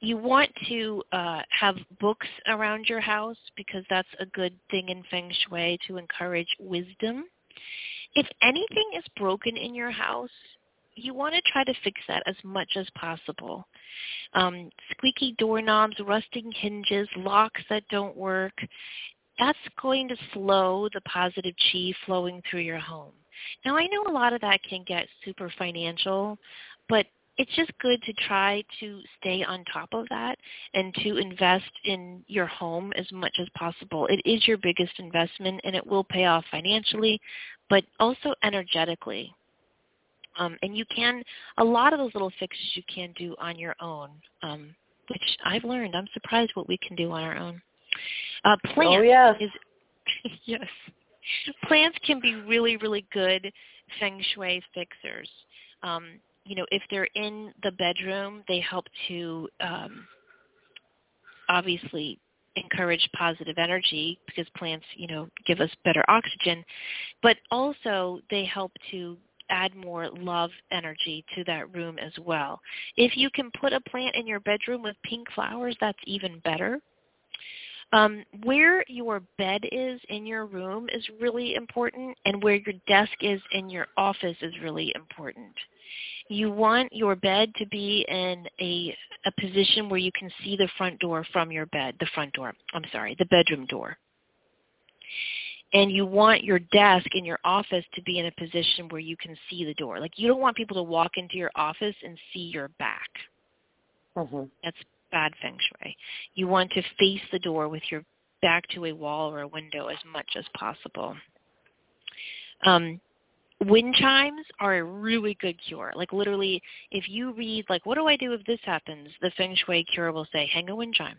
You want to uh, have books around your house because that's a good thing in Feng Shui to encourage wisdom. If anything is broken in your house, you want to try to fix that as much as possible. Um, squeaky doorknobs, rusting hinges, locks that don't work, that's going to slow the positive chi flowing through your home. Now, I know a lot of that can get super financial, but it's just good to try to stay on top of that and to invest in your home as much as possible. It is your biggest investment, and it will pay off financially, but also energetically. Um, and you can, a lot of those little fixes you can do on your own, um, which I've learned. I'm surprised what we can do on our own. Uh, plants oh, yes. is, yes. Plants can be really, really good feng shui fixers. Um, you know, if they're in the bedroom, they help to um, obviously encourage positive energy because plants, you know, give us better oxygen, but also they help to add more love energy to that room as well. If you can put a plant in your bedroom with pink flowers, that's even better. Um, where your bed is in your room is really important, and where your desk is in your office is really important. You want your bed to be in a, a position where you can see the front door from your bed, the front door, I'm sorry, the bedroom door. And you want your desk in your office to be in a position where you can see the door. Like, you don't want people to walk into your office and see your back. Mm-hmm. That's bad feng shui. You want to face the door with your back to a wall or a window as much as possible. Um, wind chimes are a really good cure. Like, literally, if you read, like, what do I do if this happens? The feng shui cure will say, hang a wind chime.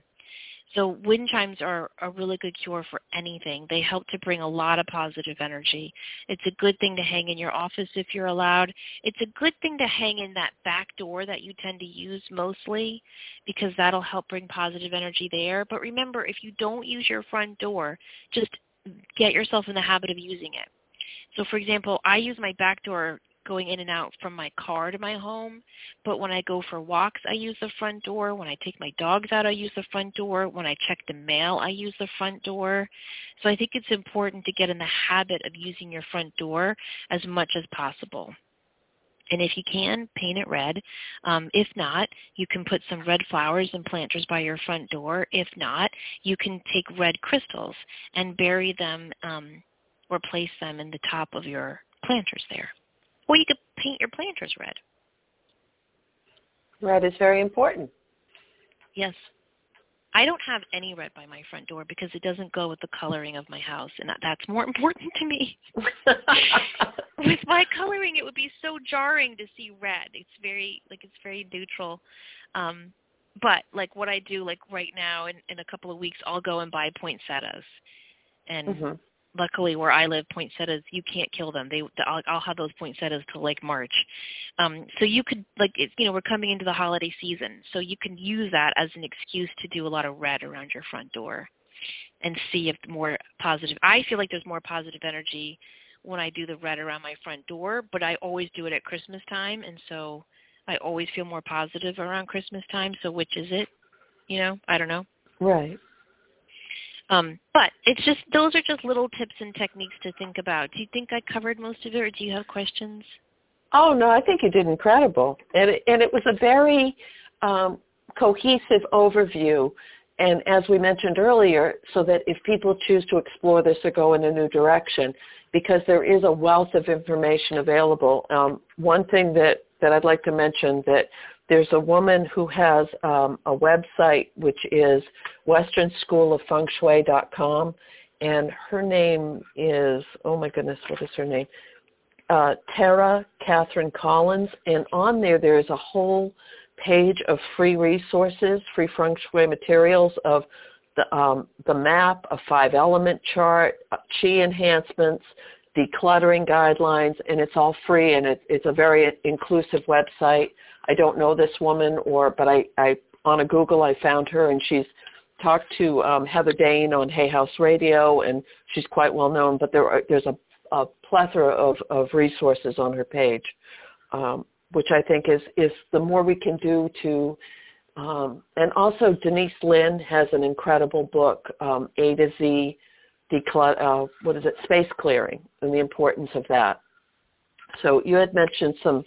So wind chimes are a really good cure for anything. They help to bring a lot of positive energy. It's a good thing to hang in your office if you're allowed. It's a good thing to hang in that back door that you tend to use mostly, because that'll help bring positive energy there. But remember, if you don't use your front door, just get yourself in the habit of using it. So, for example, I use my back door going in and out from my car to my home, but when I go for walks, I use the front door. When I take my dogs out, I use the front door. When I check the mail, I use the front door. So I think it's important to get in the habit of using your front door as much as possible. And if you can, paint it red. Um, if not, you can put some red flowers and planters by your front door. If not, you can take red crystals and bury them um, or place them in the top of your planters there. Or you could paint your planters red. Red is very important. Yes. I don't have any red by my front door because it doesn't go with the coloring of my house, and that's more important to me. With my coloring, it would be so jarring to see red. It's very, like, it's very neutral. Um, but, like, what I do, like, right now, in, in a couple of weeks, I'll go and buy poinsettias. And... Mm-hmm. Luckily, where I live, poinsettias, you can't kill them. They, I'll, I'll have those poinsettias till like March. Um, so you could, like, it's, you know, we're coming into the holiday season, so you can use that as an excuse to do a lot of red around your front door and see if more positive. I feel like there's more positive energy when I do the red around my front door, but I always do it at Christmas time, and so I always feel more positive around Christmas time. So which is it? You know, I don't know. Right. Um, but it's just, those are just little tips and techniques to think about. Do you think I covered most of it, or do you have questions? Oh, no, I think you did incredible. And it, and it was a very um, cohesive overview. And as we mentioned earlier, so that if people choose to explore this or go in a new direction, because there is a wealth of information available. Um, one thing that, that I'd like to mention that there's a woman who has um, a website, which is western school of feng shui dot com, and her name is, oh my goodness, what is her name? Uh, Tara Catherine Collins, and on there, there is a whole page of free resources, free feng shui materials of the, um, the map, a five-element chart, chi enhancements, decluttering guidelines, and it's all free, and it, it's a very inclusive website. I don't know this woman, or but I, I on a Google I found her, and she's talked to um, Heather Dane on Hay House Radio, and she's quite well known. But there are, there's a, a plethora of, of resources on her page, um, which I think is is the more we can do to. Um, and also Denise Linn has an incredible book, um, A to Z. declut- uh, what is it, space clearing and the importance of that. So you had mentioned some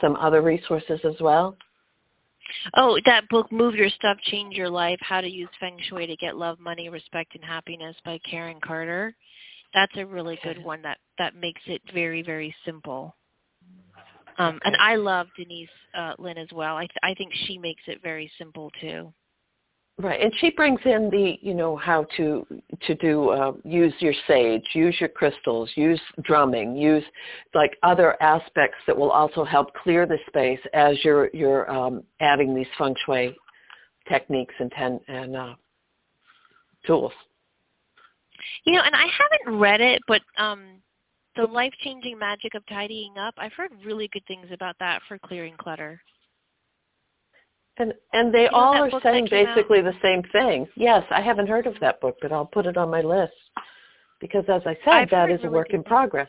some other resources as well. Oh, that book, Move Your Stuff, Change Your Life, How to Use Feng Shui to Get Love, Money, Respect, and Happiness by Karen Carter. That's a really good one that, that makes it very, very simple. Um, and I love Denise uh, Linn as well. I, th- I think she makes it very simple too. Right, and she brings in the, you know, how to to do, uh, use your sage, use your crystals, use drumming, use like other aspects that will also help clear the space as you're you're um, adding these feng shui techniques and ten, and uh, tools. You know, and I haven't read it, but um, the life-changing magic of tidying up, I've heard really good things about that for clearing clutter. And, and they you know all are saying basically out? the same thing. Yes, I haven't heard of that book, but I'll put it on my list because, as I said, I've that is really a work in progress.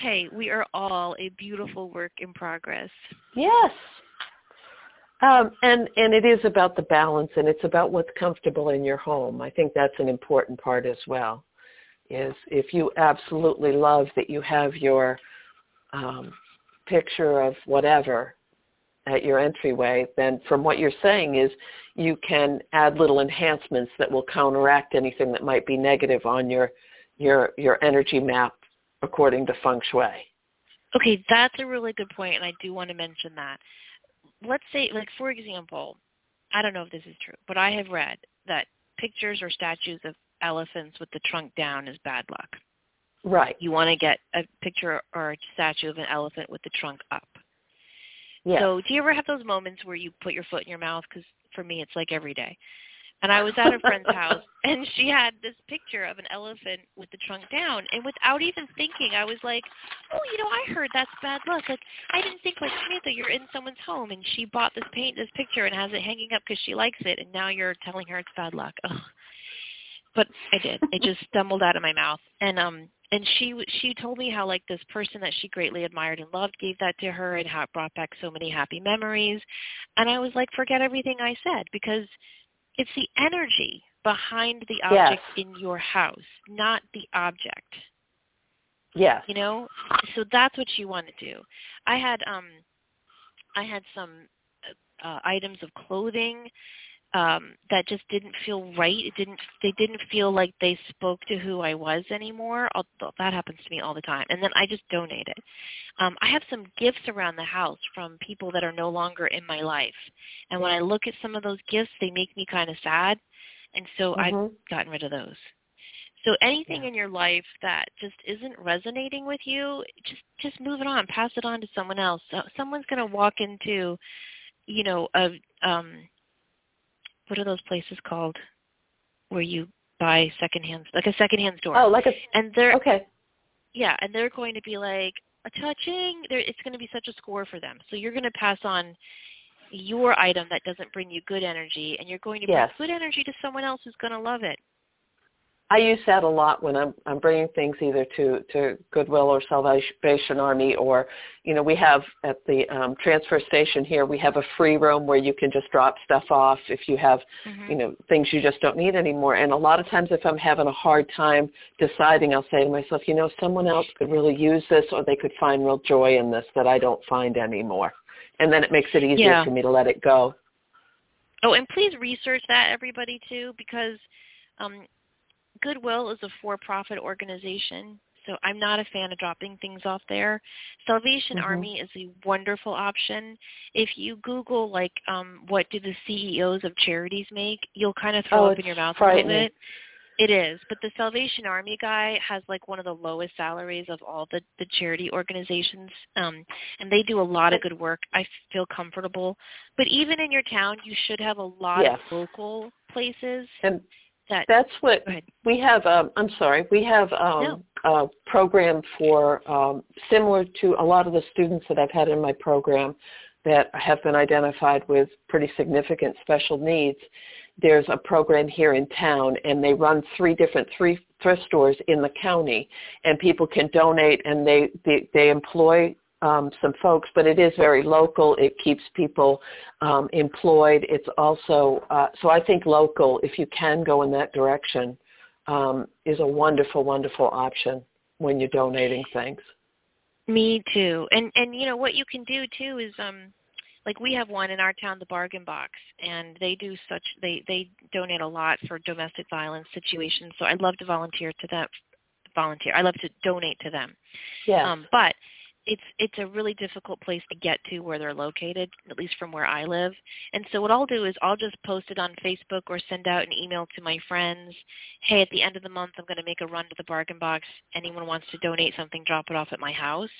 Hey, we are all a beautiful work in progress. Yes. Um, and, and it is about the balance, and it's about what's comfortable in your home. I think that's an important part as well, is if you absolutely love that you have your um, picture of whatever at your entryway, then from what you're saying is you can add little enhancements that will counteract anything that might be negative on your your your energy map according to feng shui. Okay, that's a really good point, and I do want to mention that. Let's say, like, for example, I don't know if this is true, but I have read that pictures or statues of elephants with the trunk down is bad luck. Right. You want to get a picture or a statue of an elephant with the trunk up. Yeah. So do you ever have those moments where you put your foot in your mouth? Because for me, it's like every day. And I was at a friend's house, and she had this picture of an elephant with the trunk down. And without even thinking, I was like, oh, you know, I heard that's bad luck. Like, I didn't think, like, Samantha, you're in someone's home, and she bought this paint, this picture, and has it hanging up because she likes it, and now you're telling her it's bad luck. Ugh. But I did. It just stumbled out of my mouth. And um, and she she told me how, like, this person that she greatly admired and loved gave that to her and how it brought back so many happy memories. And I was like, forget everything I said, because – it's the energy behind the object yes. in your house, not the object. Yes. You know? So that's what you want to do. I had um, I had some uh, items of clothing um, that just didn't feel right. It didn't. They didn't feel like they spoke to who I was anymore. Although that happens to me all the time. And then I just donate it. Um, I have some gifts around the house from people that are no longer in my life. And when I look at some of those gifts, they make me kind of sad. And so mm-hmm. I've gotten rid of those. So anything yeah. in your life that just isn't resonating with you, just just move it on. Pass it on to someone else. So someone's going to walk into, you know, a um, what are those places called where you buy secondhand, like a secondhand store? Oh, like a, and they're, okay. Yeah, and they're going to be like, a touching, it's going to be such a score for them. So you're going to pass on your item that doesn't bring you good energy, and you're going to yes. bring good energy to someone else who's going to love it. I use that a lot when I'm I'm bringing things either to, to Goodwill or Salvation Army, or, you know, we have at the um, transfer station here, we have a free room where you can just drop stuff off if you have, mm-hmm. you know, things you just don't need anymore. And a lot of times if I'm having a hard time deciding, I'll say to myself, you know, someone else could really use this, or they could find real joy in this that I don't find anymore. And then it makes it easier yeah. for me to let it go. Oh, and please research that, everybody, too, because um, – Goodwill is a for-profit organization, so I'm not a fan of dropping things off there. Salvation mm-hmm. Army is a wonderful option. If you Google, like, um, what do the C E Os of charities make, you'll kind of throw oh, up in your mouth a little bit. It is, but the Salvation Army guy has, like, one of the lowest salaries of all the, the charity organizations, um, and they do a lot of good work. I feel comfortable. But even in your town, you should have a lot yes. of local places. And- That, That's what we have. Um, I'm sorry. We have um, no. a program for um, similar to a lot of the students that I've had in my program that have been identified with pretty significant special needs. There's a program here in town, and they run three different three thrift stores in the county, and people can donate, and they, they, they employ um, some folks, but it is very local. It keeps people um, employed. It's also, uh, so I think local, if you can go in that direction, um, is a wonderful, wonderful option when you're donating things. Me too. And, and you know, what you can do too is, um, like we have one in our town, the Bargain Box, and they do such, they, they donate a lot for domestic violence situations. So I'd love to volunteer to them, volunteer. I love to donate to them. Yeah. Um, but it's, it's a really difficult place to get to where they're located, at least from where I live. And so what I'll do is I'll just post it on Facebook or send out an email to my friends. Hey, at the end of the month, I'm going to make a run to the Bargain Box. Anyone wants to donate something, drop it off at my house.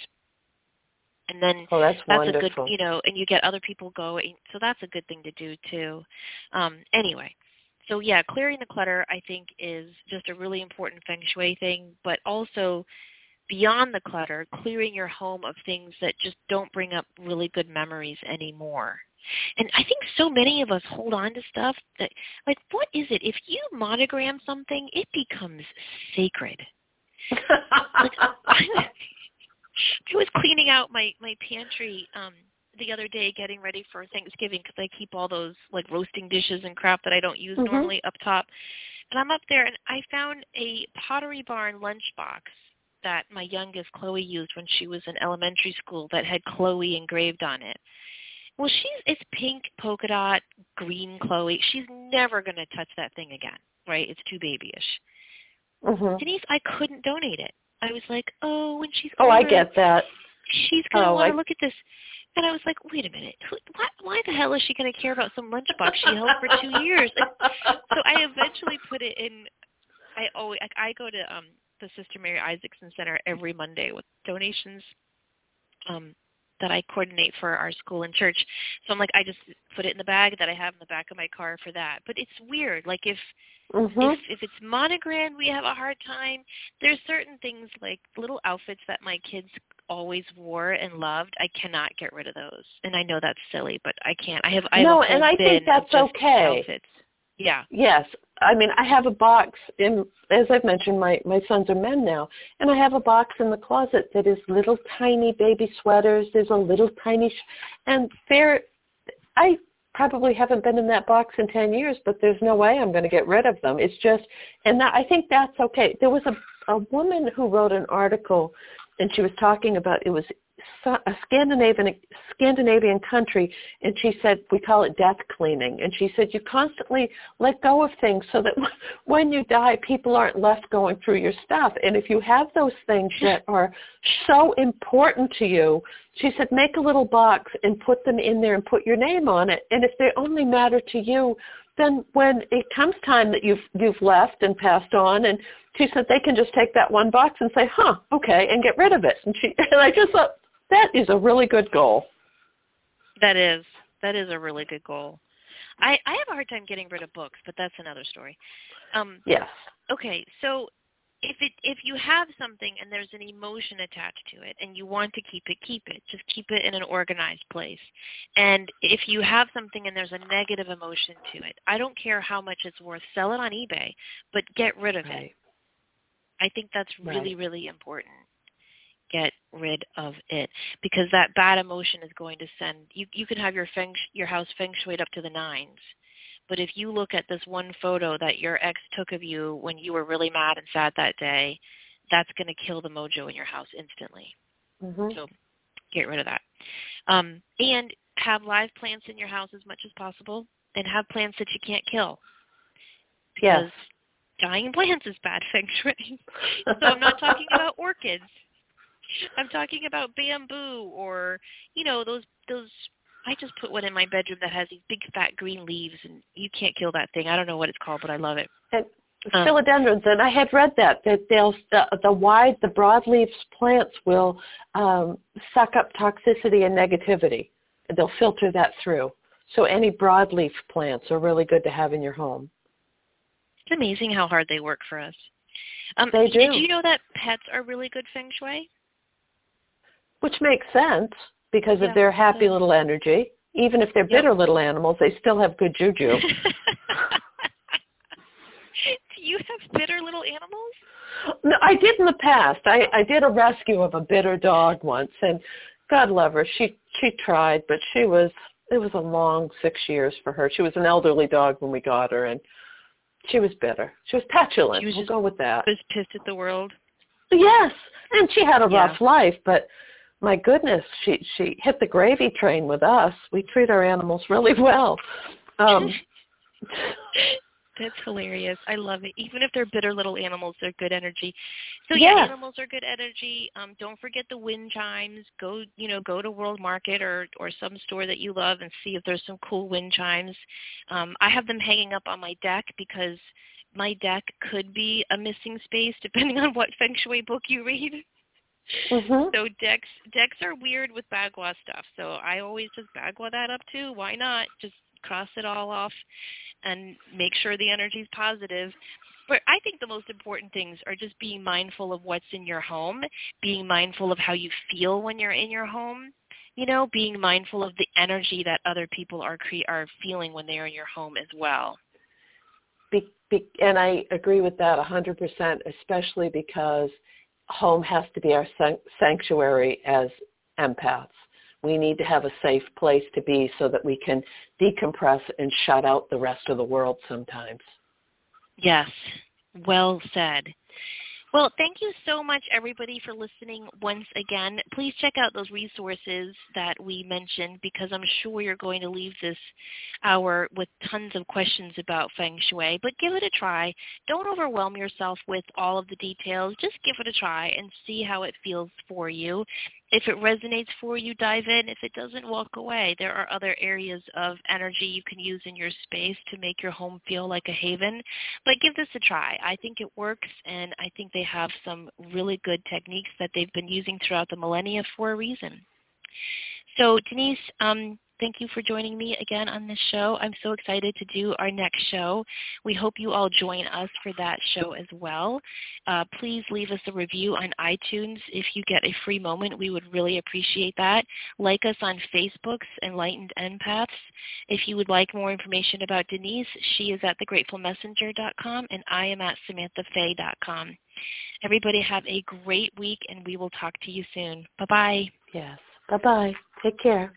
And then oh, that's, that's a good, you know, and you get other people going. So that's a good thing to do, too. Um, anyway, so, yeah, clearing the clutter, I think, is just a really important feng shui thing. But also, beyond the clutter, clearing your home of things that just don't bring up really good memories anymore. And I think so many of us hold on to stuff that, like, what is it? If you monogram something, it becomes sacred. Like, I, I was cleaning out my, my pantry um, the other day getting ready for Thanksgiving because I keep all those like roasting dishes and crap that I don't use mm-hmm. normally up top. And I'm up there and I found a Pottery Barn lunchbox that my youngest Chloe used when she was in elementary school that had Chloe engraved on it. Well, she's it's pink, polka dot, green Chloe. She's never going to touch that thing again, right? It's too babyish. Mm-hmm. Denise, I couldn't donate it. I was like, oh, when she's older, oh, I get that. She's going to oh, want to I... look at this. And I was like, wait a minute. Who, why, why the hell is she going to care about some lunchbox she held for two years? And so I eventually put it in. I always I go to um, the Sister Mary Isaacson Center every Monday with donations um, that I coordinate for our school and church. So I'm like, I just put it in the bag that I have in the back of my car for that. But it's weird. Like if... Mm-hmm. If, if it's monogrammed, we have a hard time. There's certain things like little outfits that my kids always wore and loved. I cannot get rid of those, and I know that's silly, but I can't. I have I no, have and I think that's okay. Outfits. Yeah. Yes, I mean I have a box in. As I've mentioned, my my sons are men now, and I have a box in the closet that is little tiny baby sweaters. There's a little tiny, sh- and there, I. probably haven't been in that box in ten years, but there's no way I'm going to get rid of them. It's just, and that, I think that's okay. There was a, a woman who wrote an article, and she was talking about, it was a Scandinavian, Scandinavian country, and she said, we call it death cleaning. And she said, you constantly let go of things so that when you die, people aren't left going through your stuff. And if you have those things that are so important to you, she said, make a little box and put them in there and put your name on it. And if they only matter to you, then when it comes time that you've you've left and passed on, and she said they can just take that one box and say, huh, okay, and get rid of it. And she and I just thought, that is a really good goal. That is. That is a really good goal. I, I have a hard time getting rid of books, but that's another story. Um, yes. Okay, so if it if you have something and there's an emotion attached to it and you want to keep it, keep it. Just keep it in an organized place. And if you have something and there's a negative emotion to it, I don't care how much it's worth. Sell it on eBay, but get rid of right. it. I think that's really, right. really important. Get rid of it because that bad emotion is going to send you. You can have your feng, your house feng shuied up to the nines, but if you look at this one photo that your ex took of you when you were really mad and sad that day, that's going to kill the mojo in your house instantly. Mm-hmm. So get rid of that, um, and have live plants in your house as much as possible, and have plants that you can't kill. Because yes. dying plants is bad feng shui. So I'm not talking about orchids. I'm talking about bamboo or, you know, those, those, I just put one in my bedroom that has these big fat green leaves and you can't kill that thing. I don't know what it's called, but I love it. And um, philodendrons, and I had read that, that they'll, the, the wide, the broadleaf plants will um, suck up toxicity and negativity. They'll filter that through. So any broadleaf plants are really good to have in your home. It's amazing how hard they work for us. Um, they do. Did you know that pets are really good feng shui? Which makes sense because yeah, of their happy so. Little energy. Even if they're bitter yep. little animals, they still have good juju. Do you have bitter little animals? No, I did in the past. I, I did a rescue of a bitter dog once, and God love her. She she tried, but she was, it was a long six years for her. She was an elderly dog when we got her, and she was bitter. She was petulant. She was we'll just, go with that. She was pissed at the world. Yes, and she had a yeah. rough life, but my goodness, she, she hit the gravy train with us. We treat our animals really well. Um, That's hilarious. I love it. Even if they're bitter little animals, they're good energy. So yeah, yeah animals are good energy. Um, don't forget the wind chimes. Go, you know, go to World Market or, or some store that you love and see if there's some cool wind chimes. Um, I have them hanging up on my deck because my deck could be a missing space depending on what Feng Shui book you read. Mm-hmm. So decks decks are weird with Bagua stuff. So I always just Bagua that up too. Why not? Just cross it all off and make sure the energy is positive. But I think the most important things are just being mindful of what's in your home, being mindful of how you feel when you're in your home, you know, being mindful of the energy that other people are cre- are feeling when they're in your home as well. Be, be, and I agree with that one hundred percent, especially because home has to be our sanctuary as empaths. We need to have a safe place to be so that we can decompress and shut out the rest of the world sometimes. Yes, well said. Well, thank you so much, everybody, for listening once again. Please check out those resources that we mentioned because I'm sure you're going to leave this hour with tons of questions about Feng Shui, but give it a try. Don't overwhelm yourself with all of the details. Just give it a try and see how it feels for you. If it resonates for you, dive in. If it doesn't, walk away. There are other areas of energy you can use in your space to make your home feel like a haven. But give this a try. I think it works, and I think they have some really good techniques that they've been using throughout the millennia for a reason. So, Denise, um, thank you for joining me again on this show. I'm so excited to do our next show. We hope you all join us for that show as well. Uh, please leave us a review on iTunes if you get a free moment. We would really appreciate that. Like us on Facebook's Enlightened Empaths. If you would like more information about Denise, she is at the grateful messenger dot com and I am at Samantha Fay dot com. Everybody have a great week and we will talk to you soon. Bye-bye. Yes. Bye-bye. Take care.